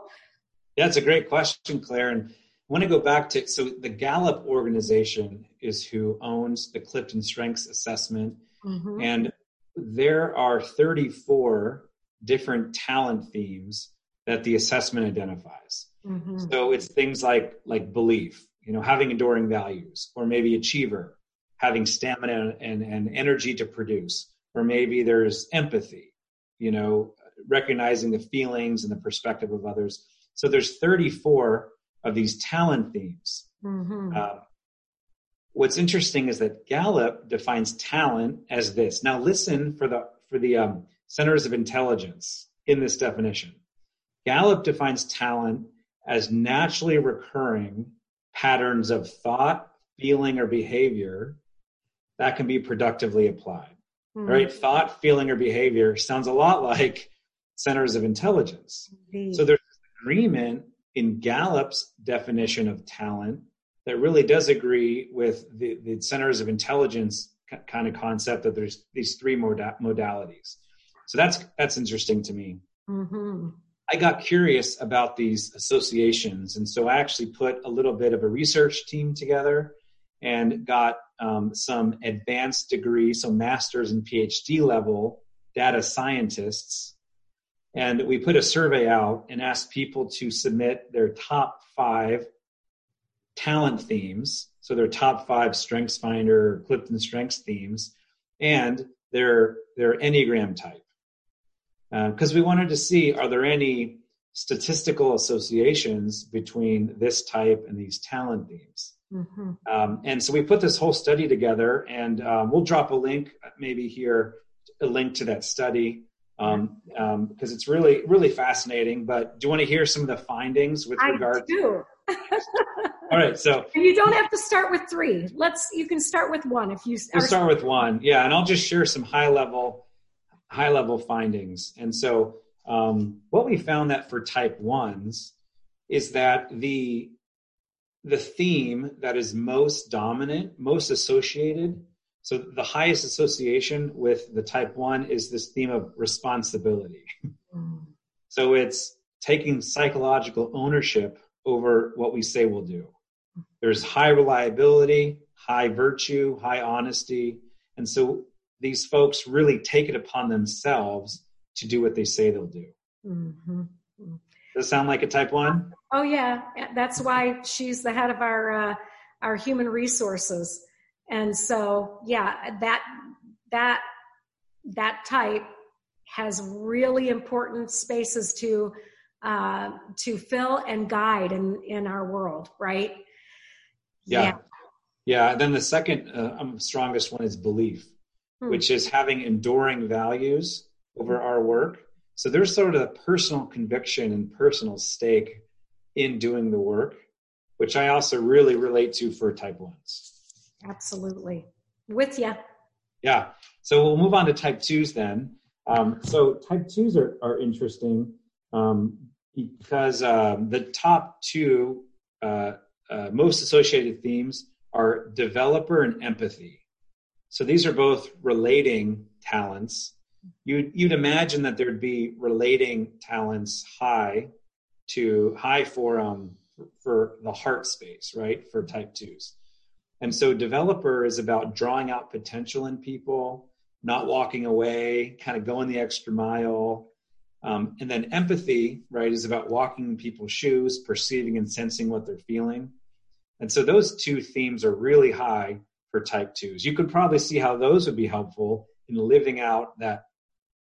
Yeah, that's a great question, Claire. And I want to go back to, so the Gallup organization is who owns the Clifton Strengths Assessment. Mm-hmm. And there are thirty-four different talent themes that the assessment identifies. Mm-hmm. So it's things like, like belief, you know, having enduring values, or maybe achiever, having stamina and, and energy to produce, or maybe there's empathy, you know, recognizing the feelings and the perspective of others. So there's thirty-four of these talent themes. Mm-hmm. Uh, what's interesting is that Gallup defines talent as this. Now listen for the, for the um, centers of intelligence in this definition. Gallup defines talent as naturally recurring patterns of thought, feeling, or behavior that can be productively applied, mm-hmm. right? Thought, feeling, or behavior sounds a lot like centers of intelligence. Mm-hmm. So there's agreement in Gallup's definition of talent that really does agree with the, the centers of intelligence c- kind of concept that there's these three moda- modalities. So that's that's interesting to me. Mm-hmm. I got curious about these associations, and so I actually put a little bit of a research team together and got um, some advanced degree, so master's and PhD level data scientists, and we put a survey out and asked people to submit their top five talent themes, so their top five StrengthsFinder, CliftonStrengths themes, and their their Enneagram type. Because uh, we wanted to see, are there any statistical associations between this type and these talent themes? Mm-hmm. Um, and so we put this whole study together, and um, we'll drop a link maybe here, a link to that study, because um, um, it's really, really fascinating. But do you want to hear some of the findings with I regard do. to? All right, so you don't have to start with three. Let's you can start with one if you we'll start with one. Yeah, and I'll just share some high level. high level findings. And so um, what we found that for type ones is that the, the theme that is most dominant, most associated, so the highest association with the type one is this theme of responsibility. Mm. So it's taking psychological ownership over what we say we'll do. There's high reliability, high virtue, high honesty. And so these folks really take it upon themselves to do what they say they'll do. Mm-hmm. Does that sound like a type one? Oh yeah. That's why she's the head of our, uh, our human resources. And so, yeah, that, that, that type has really important spaces to, uh, to fill and guide in, in our world. Right. Yeah. Yeah. yeah. Then the second uh, um, strongest one is belief, which is having enduring values over our work. So there's sort of a personal conviction and personal stake in doing the work, which I also really relate to for type ones. Absolutely. With you. Yeah. So we'll move on to type twos then. Um, so type twos are, are interesting um, because uh, the top two uh, uh, most associated themes are developer and empathy. So these are both relating talents. You'd, you'd imagine that there'd be relating talents high to high for um for the heart space, right? For type twos. And so developer is about drawing out potential in people, not walking away, kind of going the extra mile. Um, and then empathy, right, is about walking in people's shoes, perceiving and sensing what they're feeling. And so those two themes are really high for type twos. You could probably see how those would be helpful in living out that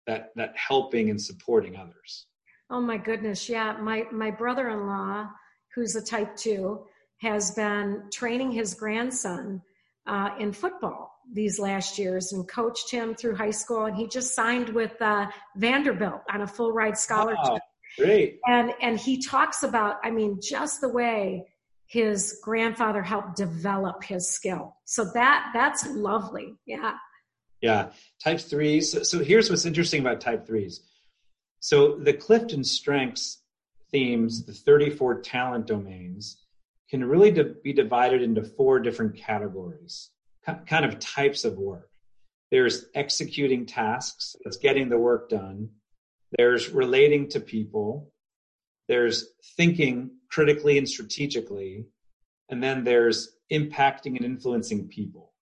that that helping and supporting others. Oh my goodness, yeah. My my brother-in-law, who's a type two, has been training his grandson uh, in football these last years and coached him through high school. And he just signed with uh, Vanderbilt on a full ride scholarship. Wow, great. And and he talks about, I mean, just the way his grandfather helped develop his skill. So that that's lovely. Yeah. Yeah. Type threes. So, so here's what's interesting about type threes. So the Clifton Strengths themes, the thirty-four talent domains, can really de- be divided into four different categories, ca- kind of types of work. There's executing tasks, that's getting the work done. There's relating to people. There's thinking critically and strategically, and then there's impacting and influencing people.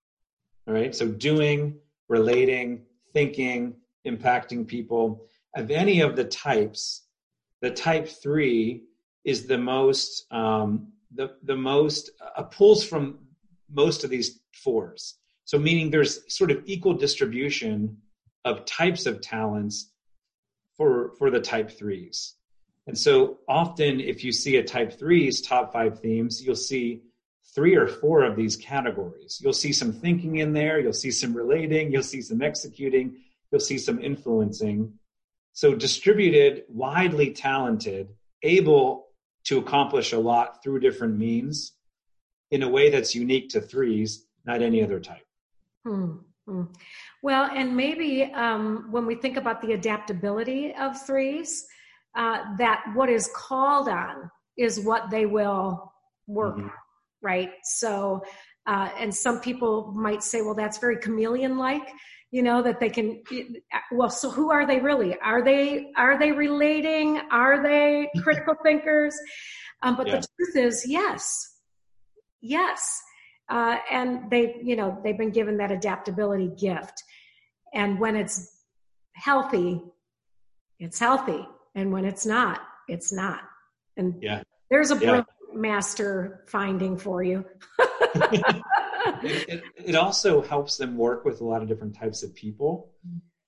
All right, so doing, relating, thinking, impacting people. Of any of the types, the type three is the most, um, the, the most, uh, pulls from most of these fours. So meaning there's sort of equal distribution of types of talents for, for the type threes. And so often if you see a type three's top five themes, you'll see three or four of these categories. You'll see some thinking in there. You'll see some relating. You'll see some executing. You'll see some influencing. So distributed, widely talented, able to accomplish a lot through different means in a way that's unique to threes, not any other type. Hmm. Hmm. Well, and maybe um, when we think about the adaptability of threes, Uh, that what is called on is what they will work mm-hmm. on, right? So, uh, and some people might say, well, that's very chameleon-like, you know, that they can, well, so who are they really? Are they, are they relating? Are they critical thinkers? Um, but yeah. the truth is, yes, yes. Uh, and they, you know, they've been given that adaptability gift. And when it's healthy, it's healthy. And when it's not, it's not. And yeah. there's a yeah. master finding for you. it, it, it also helps them work with a lot of different types of people.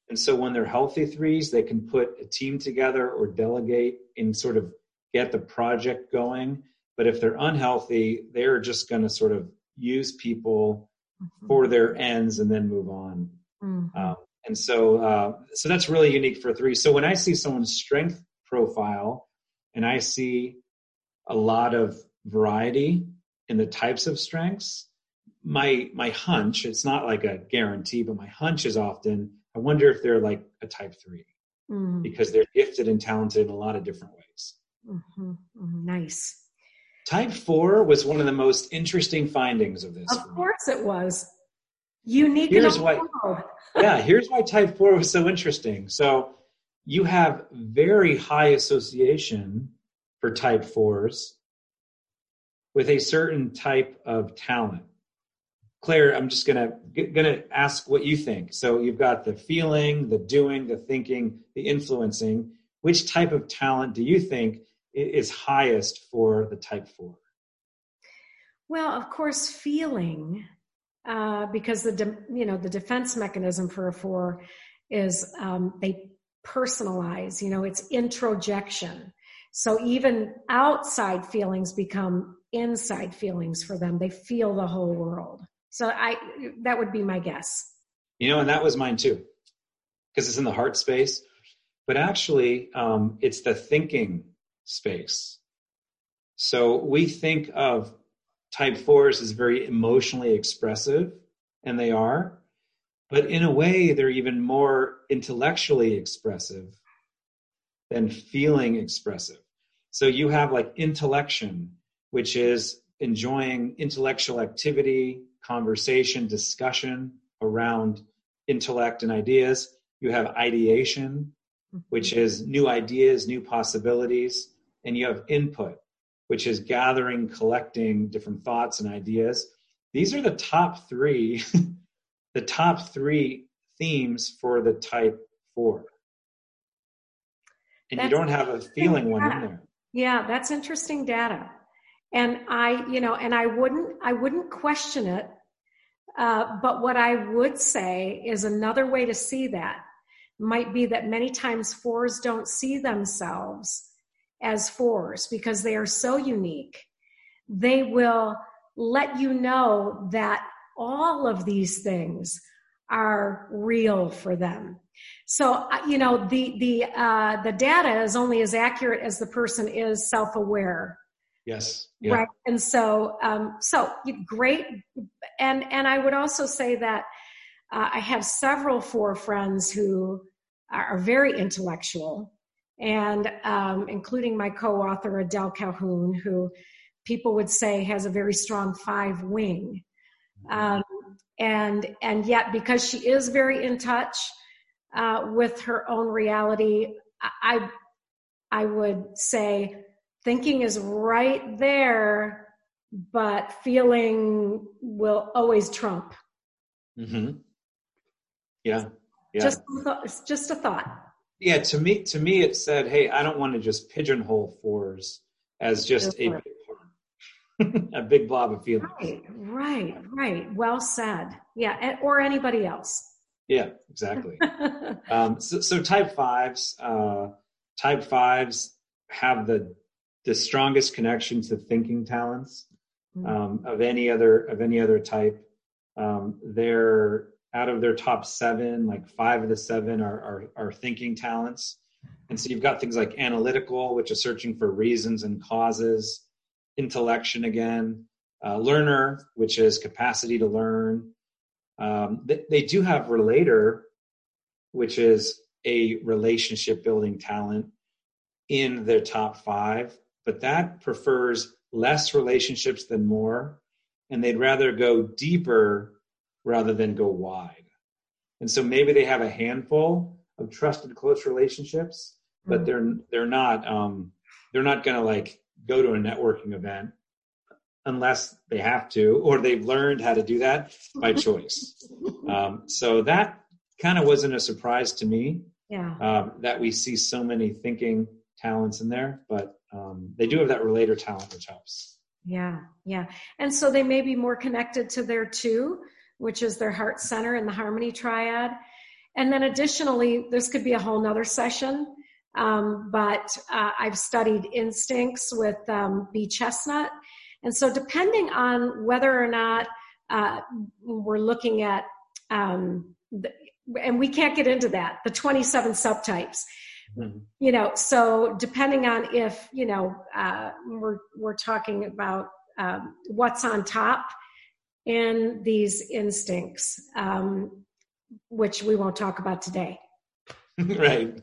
And so when they're healthy threes, they can put a team together or delegate and sort of get the project going. But if they're unhealthy, they're just going to sort of use people mm-hmm. for their ends and then move on. Mm-hmm. Um, and so, uh, so that's really unique for threes. So when I see someone's strength profile and I see a lot of variety in the types of strengths, my, my hunch, it's not like a guarantee, but my hunch is often, I wonder if they're like a type three mm-hmm. because they're gifted and talented in a lot of different ways. Mm-hmm. Nice. Type four was one of the most interesting findings of this. Of room. course it was. Unique. Here's why, yeah, here's why type four was so interesting. So you have very high association for type fours with a certain type of talent. Claire, I'm just going to gonna ask what you think. So you've got the feeling, the doing, the thinking, the influencing. Which type of talent do you think is highest for the type four? Well, of course, feeling, uh, because the de- you know the defense mechanism for a four is um, they personalize. You know, it's introjection. So even outside feelings become inside feelings for them. They feel the whole world. So I that would be my guess. You know, and that was mine too, because it's in the heart space. But actually, um, it's the thinking space. So we think of type fours as very emotionally expressive, and they are, but in a way they're even more intellectually expressive than feeling expressive. So you have like intellection, which is enjoying intellectual activity, conversation, discussion around intellect and ideas. You have ideation, which is new ideas, new possibilities. And you have input, which is gathering, collecting different thoughts and ideas. These are the top three, the top three themes for the type four. And that's you don't have a feeling one in there. Yeah, that's interesting data. And I, you know, and I wouldn't, I wouldn't question it. Uh, but what I would say is another way to see that might be that many times fours don't see themselves as fours because they are so unique. They will let you know that all of these things are real for them. So, you know, the the uh, the data is only as accurate as the person is self-aware. Yes. Yeah. Right. And so, um, so great. And and I would also say that uh, I have several four friends who are very intellectual. And um, including my co-author, Adele Calhoun, who people would say has a very strong five wing. Um, and and yet, because she is very in touch uh, with her own reality, I I would say thinking is right there, but feeling will always trump. Mm-hmm. Yeah. yeah. Just, just a thought. Yeah, to me, to me, it said, "Hey, I don't want to just pigeonhole fours as just a big, a big blob of feelings." Right, right, right. Well said. Yeah, or anybody else. Yeah, exactly. um, so, so type fives, uh, type fives have the the strongest connection to thinking talents um, mm-hmm. of any other of any other type. Um, they're out of their top seven, like five of the seven are, are, are thinking talents. And so you've got things like analytical, which is searching for reasons and causes, intellection again, uh, learner, which is capacity to learn. Um, they, they do have relator, which is a relationship building talent in their top five, but that prefers less relationships than more, and they'd rather go deeper rather than go wide. And so maybe they have a handful of trusted, close relationships, but they're they're not um, they're not going to like go to a networking event unless they have to, or they've learned how to do that by choice. Um, so that kind of wasn't a surprise to me. Yeah, um, that we see so many thinking talents in there, but um, they do have that relator talent, which helps. Yeah, yeah. And so they may be more connected to their two, which is their heart center and the harmony triad. And then additionally, this could be a whole nother session, um, but uh, I've studied instincts with um, Bee Chestnut. And so depending on whether or not uh, we're looking at, um, the, and we can't get into that, the twenty-seven subtypes, mm-hmm. you know, so depending on if, you know, uh, we're, we're talking about um, what's on top in these instincts, um, which we won't talk about today. Right.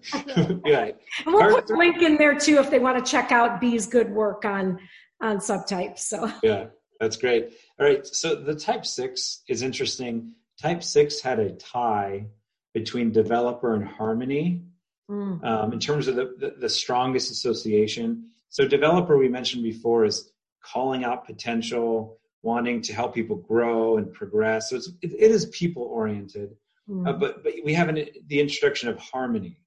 Right. And we'll Heart put a link in there too, if they want to check out Bee's good work on, on subtypes. So yeah, that's great. All right. So the type six is interesting. Type six had a tie between developer and harmony mm. um, in terms of the, the, the strongest association. So developer, we mentioned before, is calling out potential, wanting to help people grow and progress. So it's, it, it is people oriented, mm. uh, but, but we have an, the introduction of harmony,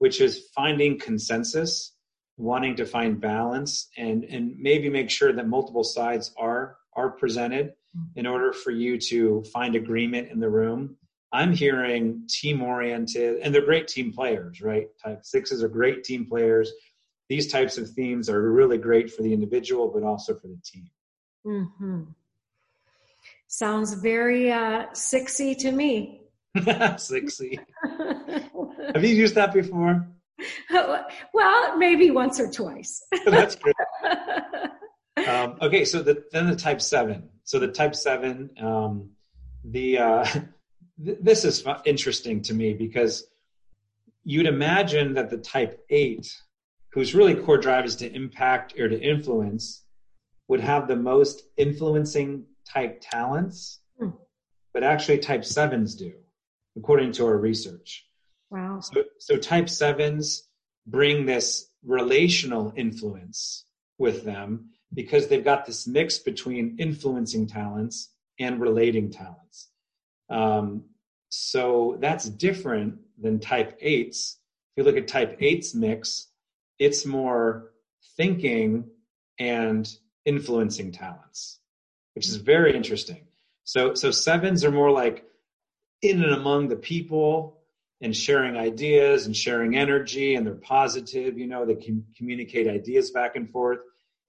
which is finding consensus, wanting to find balance, and, and maybe make sure that multiple sides are, are presented in order for you to find agreement in the room. I'm hearing team-oriented, and they're great team players, right? Type sixes are great team players. These types of themes are really great for the individual, but also for the team. Mm-hmm. Sounds very uh, sixy to me. Sixy. Have you used that before? Well, maybe once or twice. That's great. Um, okay, so the, then the type seven. So the type seven, um, the uh, th- this is fu- interesting to me because you'd imagine that the type eight, whose really core drive is to impact or to influence, would have the most influencing type talents, hmm. but actually type sevens do, according to our research. Wow. So, so type sevens bring this relational influence with them, because they've got this mix between influencing talents and relating talents. Um, so that's different than type eights. If you look at type eight's mix, it's more thinking and influencing talents, which is very interesting. So, so sevens are more like in and among the people and sharing ideas and sharing energy, and they're positive, you know, they can communicate ideas back and forth.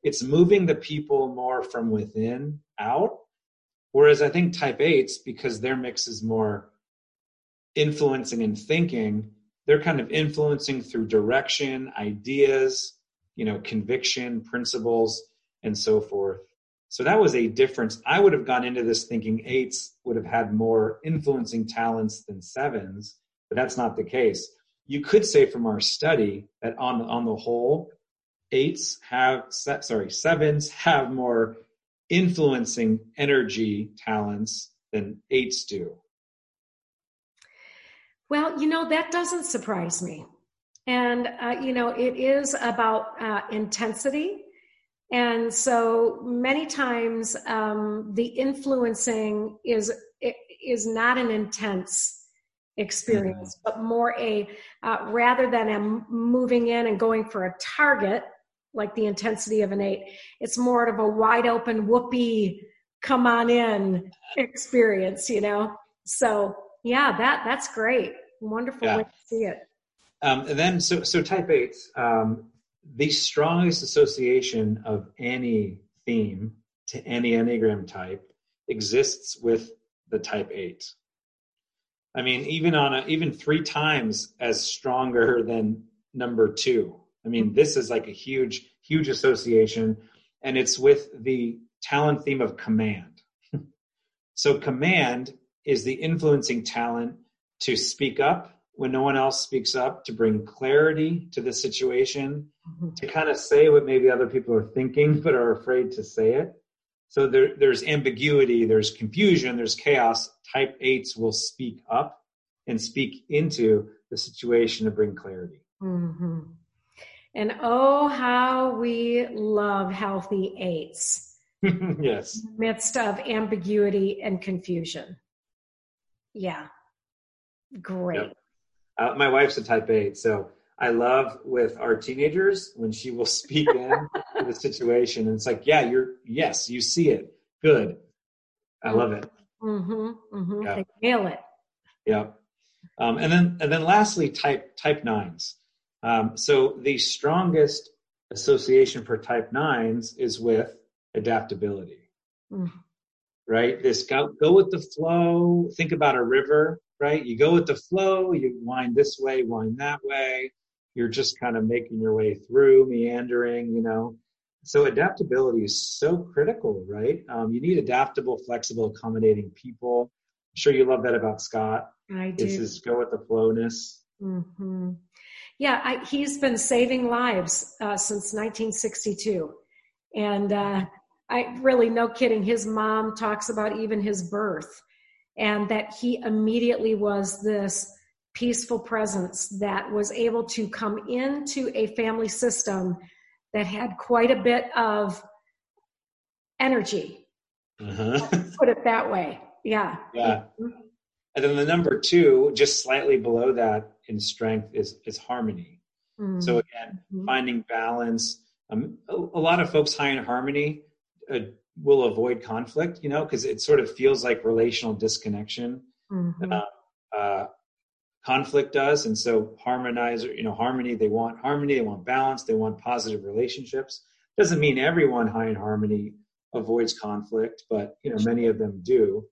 It's moving the people more from within out. Whereas I think type eights, because their mix is more influencing and thinking, they're kind of influencing through direction, ideas, you know, conviction, principles, and so forth. So that was a difference. I would have gone into this thinking eights would have had more influencing talents than sevens, but that's not the case. You could say from our study that on, on the whole, Eights have, sorry, sevens have more influencing energy talents than eights do. Well, you know, that doesn't surprise me. And, uh, you know, it is about uh, intensity. And so many times um, the influencing is is not an intense experience, mm-hmm. but more a, uh, rather than a moving in and going for a target, like the intensity of an eight, it's more of a wide open, whoopee, come on in experience, you know? So yeah, that, that's great. Wonderful yeah. way to see it. Um, and then, so, so type eights, um, the strongest association of any theme to any Enneagram type exists with the type eight. I mean, even on a, even three times as stronger than number two. I mean, this is like a huge, huge association, and it's with the talent theme of command. So command is the influencing talent to speak up when no one else speaks up, to bring clarity to the situation, mm-hmm. to kind of say what maybe other people are thinking but are afraid to say it. So there, there's ambiguity, there's confusion, there's chaos. Type eights will speak up and speak into the situation to bring clarity. Mm-hmm. And oh, how we love healthy eights. Yes. In the midst of ambiguity and confusion. Yeah. Great. Yep. Uh, my wife's a type eight, so I love with our teenagers when she will speak in to the situation. And it's like, yeah, you're, yes, you see it. Good. I love it. Mm-hmm. Mm-hmm. Yeah. They nail it. Yeah. Um, and then, and then lastly, type, type nines. Um, so the strongest association for type nines is with adaptability, mm. right? This go, go with the flow. Think about a river. Right? You go with the flow, you wind this way, wind that way. You're just kind of making your way through, meandering, you know. So adaptability is so critical, right? Um, you need adaptable, flexible, accommodating people. I'm sure you love that about Scott. I do. It's his go with the flowness. Mm-hmm. Yeah, I, he's been saving lives uh, since nineteen sixty-two. And uh, I really, no kidding, his mom talks about even his birth. And that he immediately was this peaceful presence that was able to come into a family system that had quite a bit of energy. Uh-huh. Let's put it that way. Yeah. Yeah. And then the number two, just slightly below that in strength, is, is harmony. Mm-hmm. So again, mm-hmm. finding balance. Um, a, a lot of folks high in harmony uh, will avoid conflict, you know, because it sort of feels like relational disconnection, mm-hmm. uh, uh, conflict does. And so harmonize, you know, harmony, they want harmony, they want balance, they want positive relationships. Doesn't mean everyone high in harmony avoids conflict, but, you know, many of them do.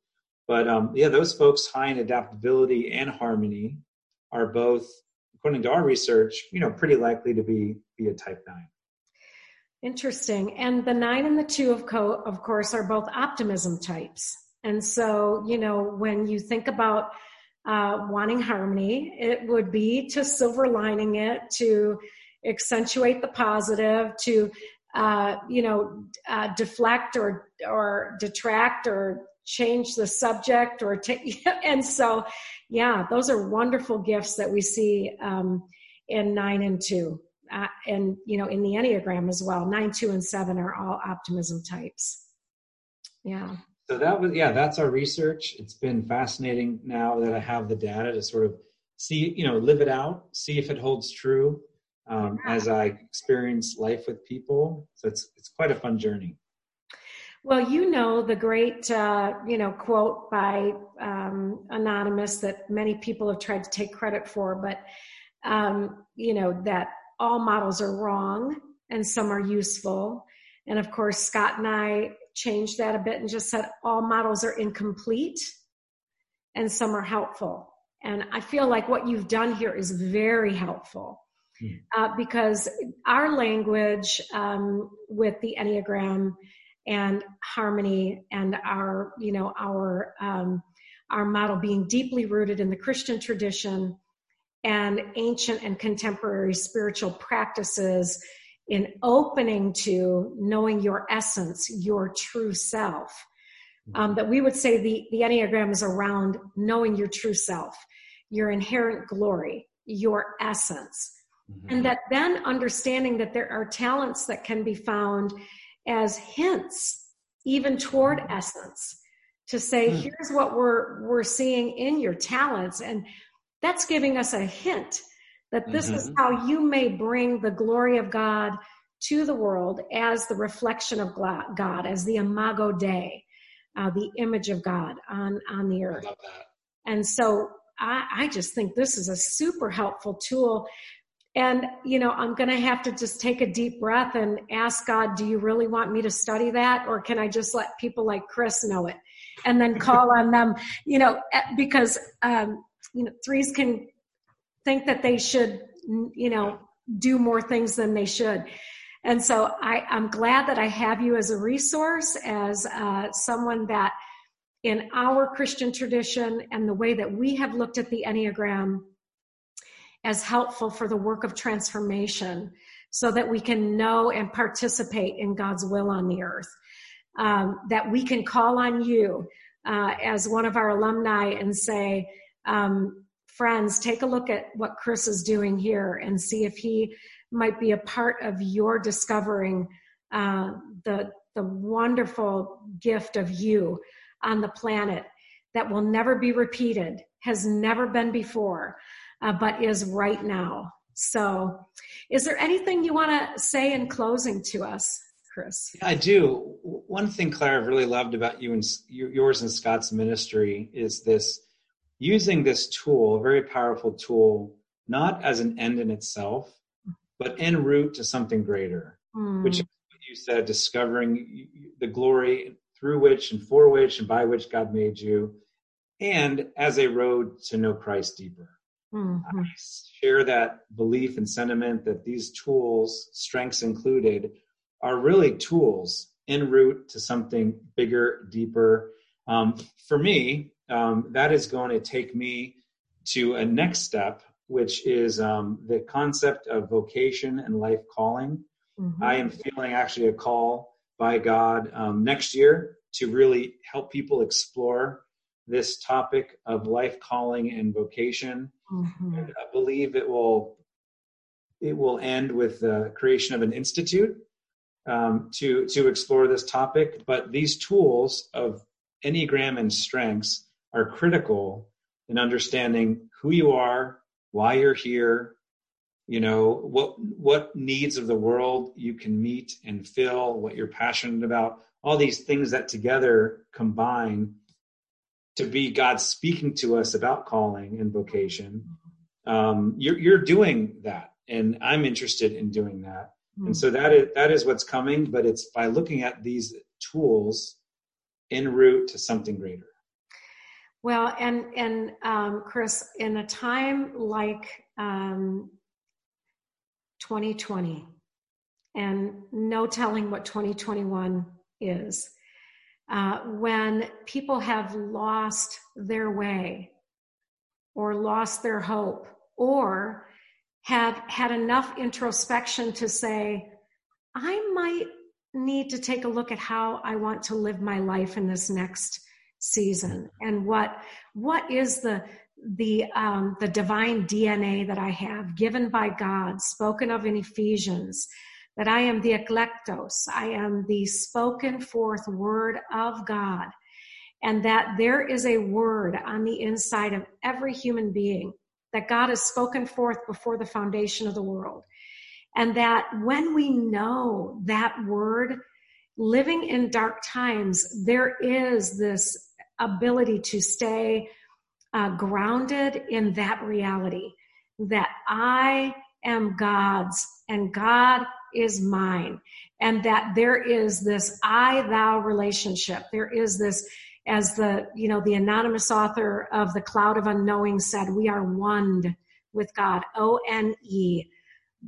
But um, yeah, those folks high in adaptability and harmony are both, according to our research, you know, pretty likely to be, be a type nine. Interesting. And the nine and the two, of, co- of course, are both optimism types. And so, you know, when you think about uh, wanting harmony, it would be to silver lining it, to accentuate the positive, to, uh, you know, uh, deflect or or detract or change the subject. or t- And so, yeah, those are wonderful gifts that we see um, in nine and two. Uh, and, you know, in the Enneagram as well, nine, two, and seven are all optimism types. Yeah. So that was, yeah, that's our research. It's been fascinating now that I have the data to sort of see, you know, live it out, see if it holds true um, yeah. as I experience life with people. So it's, it's quite a fun journey. Well, you know, the great, uh, you know, quote by um, Anonymous that many people have tried to take credit for, but, um, you know, that all models are wrong and some are useful. And of course, Scott and I changed that a bit and just said all models are incomplete and some are helpful. And I feel like what you've done here is very helpful hmm. uh, because our language um, with the Enneagram and harmony and our, you know, our, um, our model being deeply rooted in the Christian tradition and ancient and contemporary spiritual practices in opening to knowing your essence, your true self. Um, that we would say the, the Enneagram is around knowing your true self, your inherent glory, your essence. Mm-hmm. And that then understanding that there are talents that can be found as hints, even toward essence, to say, mm-hmm. here's what we're we're seeing in your talents. And that's giving us a hint that this mm-hmm. is how you may bring the glory of God to the world as the reflection of God, as the imago Dei, uh, the image of God on, on the earth. I love that. And so I, I just think this is a super helpful tool. And, you know, I'm going to have to just take a deep breath and ask God, do you really want me to study that? Or can I just let people like Chris know it and then call on them, you know, because, um, you know, threes can think that they should, you know, do more things than they should. And so I, I'm glad that I have you as a resource, as uh, someone that in our Christian tradition and the way that we have looked at the Enneagram as helpful for the work of transformation so that we can know and participate in God's will on the earth, um, that we can call on you uh, as one of our alumni and say, um, friends, take a look at what Chris is doing here and see if he might be a part of your discovering uh, the the wonderful gift of you on the planet that will never be repeated, has never been before, uh, but is right now. So is there anything you want to say in closing to us, Chris? I do. One thing, Claire, I've really loved about you and yours and Scott's ministry is this, using this tool, a very powerful tool, not as an end in itself, but en route to something greater, mm. which is what you said, discovering the glory through which and for which and by which God made you, and as a road to know Christ deeper. Mm-hmm. I share that belief and sentiment that these tools, strengths included, are really tools en route to something bigger, deeper. Um, for me, Um, that is going to take me to a next step, which is um, the concept of vocation and life calling. Mm-hmm. I am feeling actually a call by God um, next year to really help people explore this topic of life calling and vocation. Mm-hmm. And I believe it will it will end with the creation of an institute um, to to explore this topic. But these tools of Enneagram and strengths are critical in understanding who you are, why you're here, you know, what what needs of the world you can meet and fill, what you're passionate about, all these things that together combine to be God speaking to us about calling and vocation. Um, you're, you're doing that, and I'm interested in doing that. Mm-hmm. And so that is that is what's coming, but it's by looking at these tools en route to something greater. Well, and and um, Chris, in a time like um, twenty twenty, and no telling what twenty twenty-one is, uh, when people have lost their way or lost their hope or have had enough introspection to say, I might need to take a look at how I want to live my life in this next season, and what what is the the um, the divine D N A that I have, given by God, spoken of in Ephesians, that I am the eklektos, I am the spoken forth word of God, and that there is a word on the inside of every human being that God has spoken forth before the foundation of the world, and that when we know that word, living in dark times, there is this ability to stay uh, grounded in that reality, that I am God's and God is mine, and that there is this I-thou relationship. There is this, as the, you know, the anonymous author of The Cloud of Unknowing said, we are one with God, O N E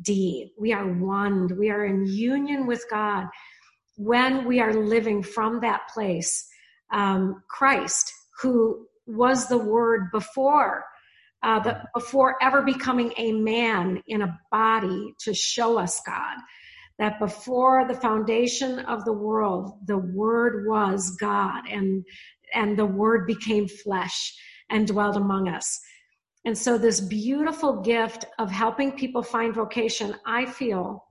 D. We are one. We are in union with God. When we are living from that place, um, Christ, who was the Word before, uh, the, before ever becoming a man in a body to show us God, that before the foundation of the world, the Word was God, and and the Word became flesh and dwelled among us. And so this beautiful gift of helping people find vocation, I feel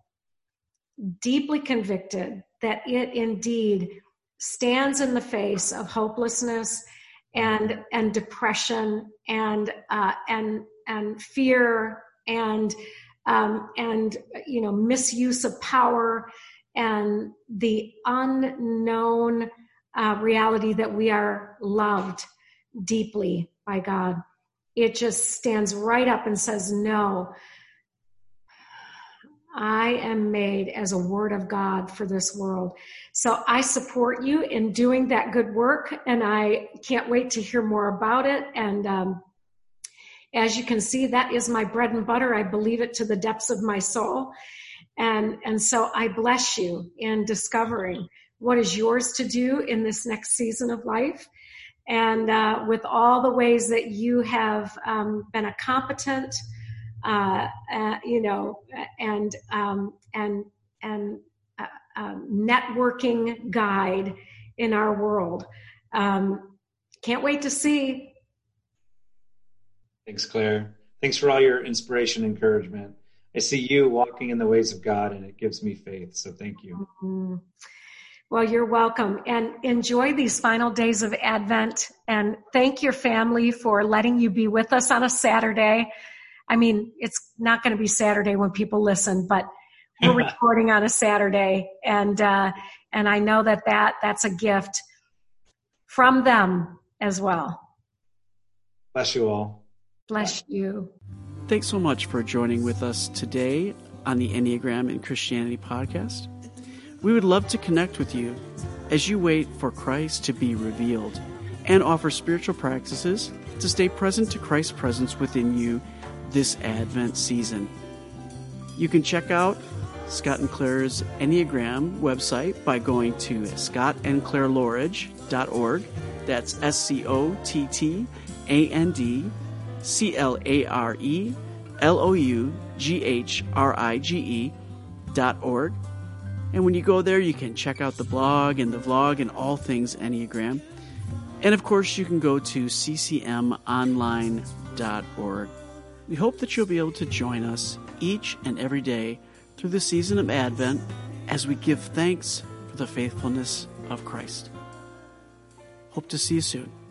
deeply convicted that it indeed stands in the face of hopelessness and and depression and uh, and and fear and um, and you know misuse of power and the unknown uh, reality that we are loved deeply by God. It just stands right up and says, no, I am made as a word of God for this world. So I support you in doing that good work, and I can't wait to hear more about it. And um, as you can see, that is my bread and butter. I believe it to the depths of my soul. And, and so I bless you in discovering what is yours to do in this next season of life, and uh, with all the ways that you have um, been a competent uh, uh, you know, and um, and and uh, um, networking guide in our world. Um, can't wait to see. Thanks, Claire. Thanks for all your inspiration and encouragement. I see you walking in the ways of God, and it gives me faith. So thank you. Mm-hmm. Well, you're welcome. And enjoy these final days of Advent. And thank your family for letting you be with us on a Saturday. I mean, it's not going to be Saturday when people listen, but we're recording on a Saturday. And uh, and I know that, that that's a gift from them as well. Bless you all. Bless you. Thanks so much for joining with us today on the Enneagram and Christianity podcast. We would love to connect with you as you wait for Christ to be revealed and offer spiritual practices to stay present to Christ's presence within you this Advent season. You can check out Scott and Claire's Enneagram website by going to scott and clare loughridge dot org. That's S C O T T A N D C L A R E L O U G H R I G E dot org. And when you go there, you can check out the blog and the vlog and all things Enneagram. And of course, you can go to C C M online dot org. We hope that you'll be able to join us each and every day through the season of Advent as we give thanks for the faithfulness of Christ. Hope to see you soon.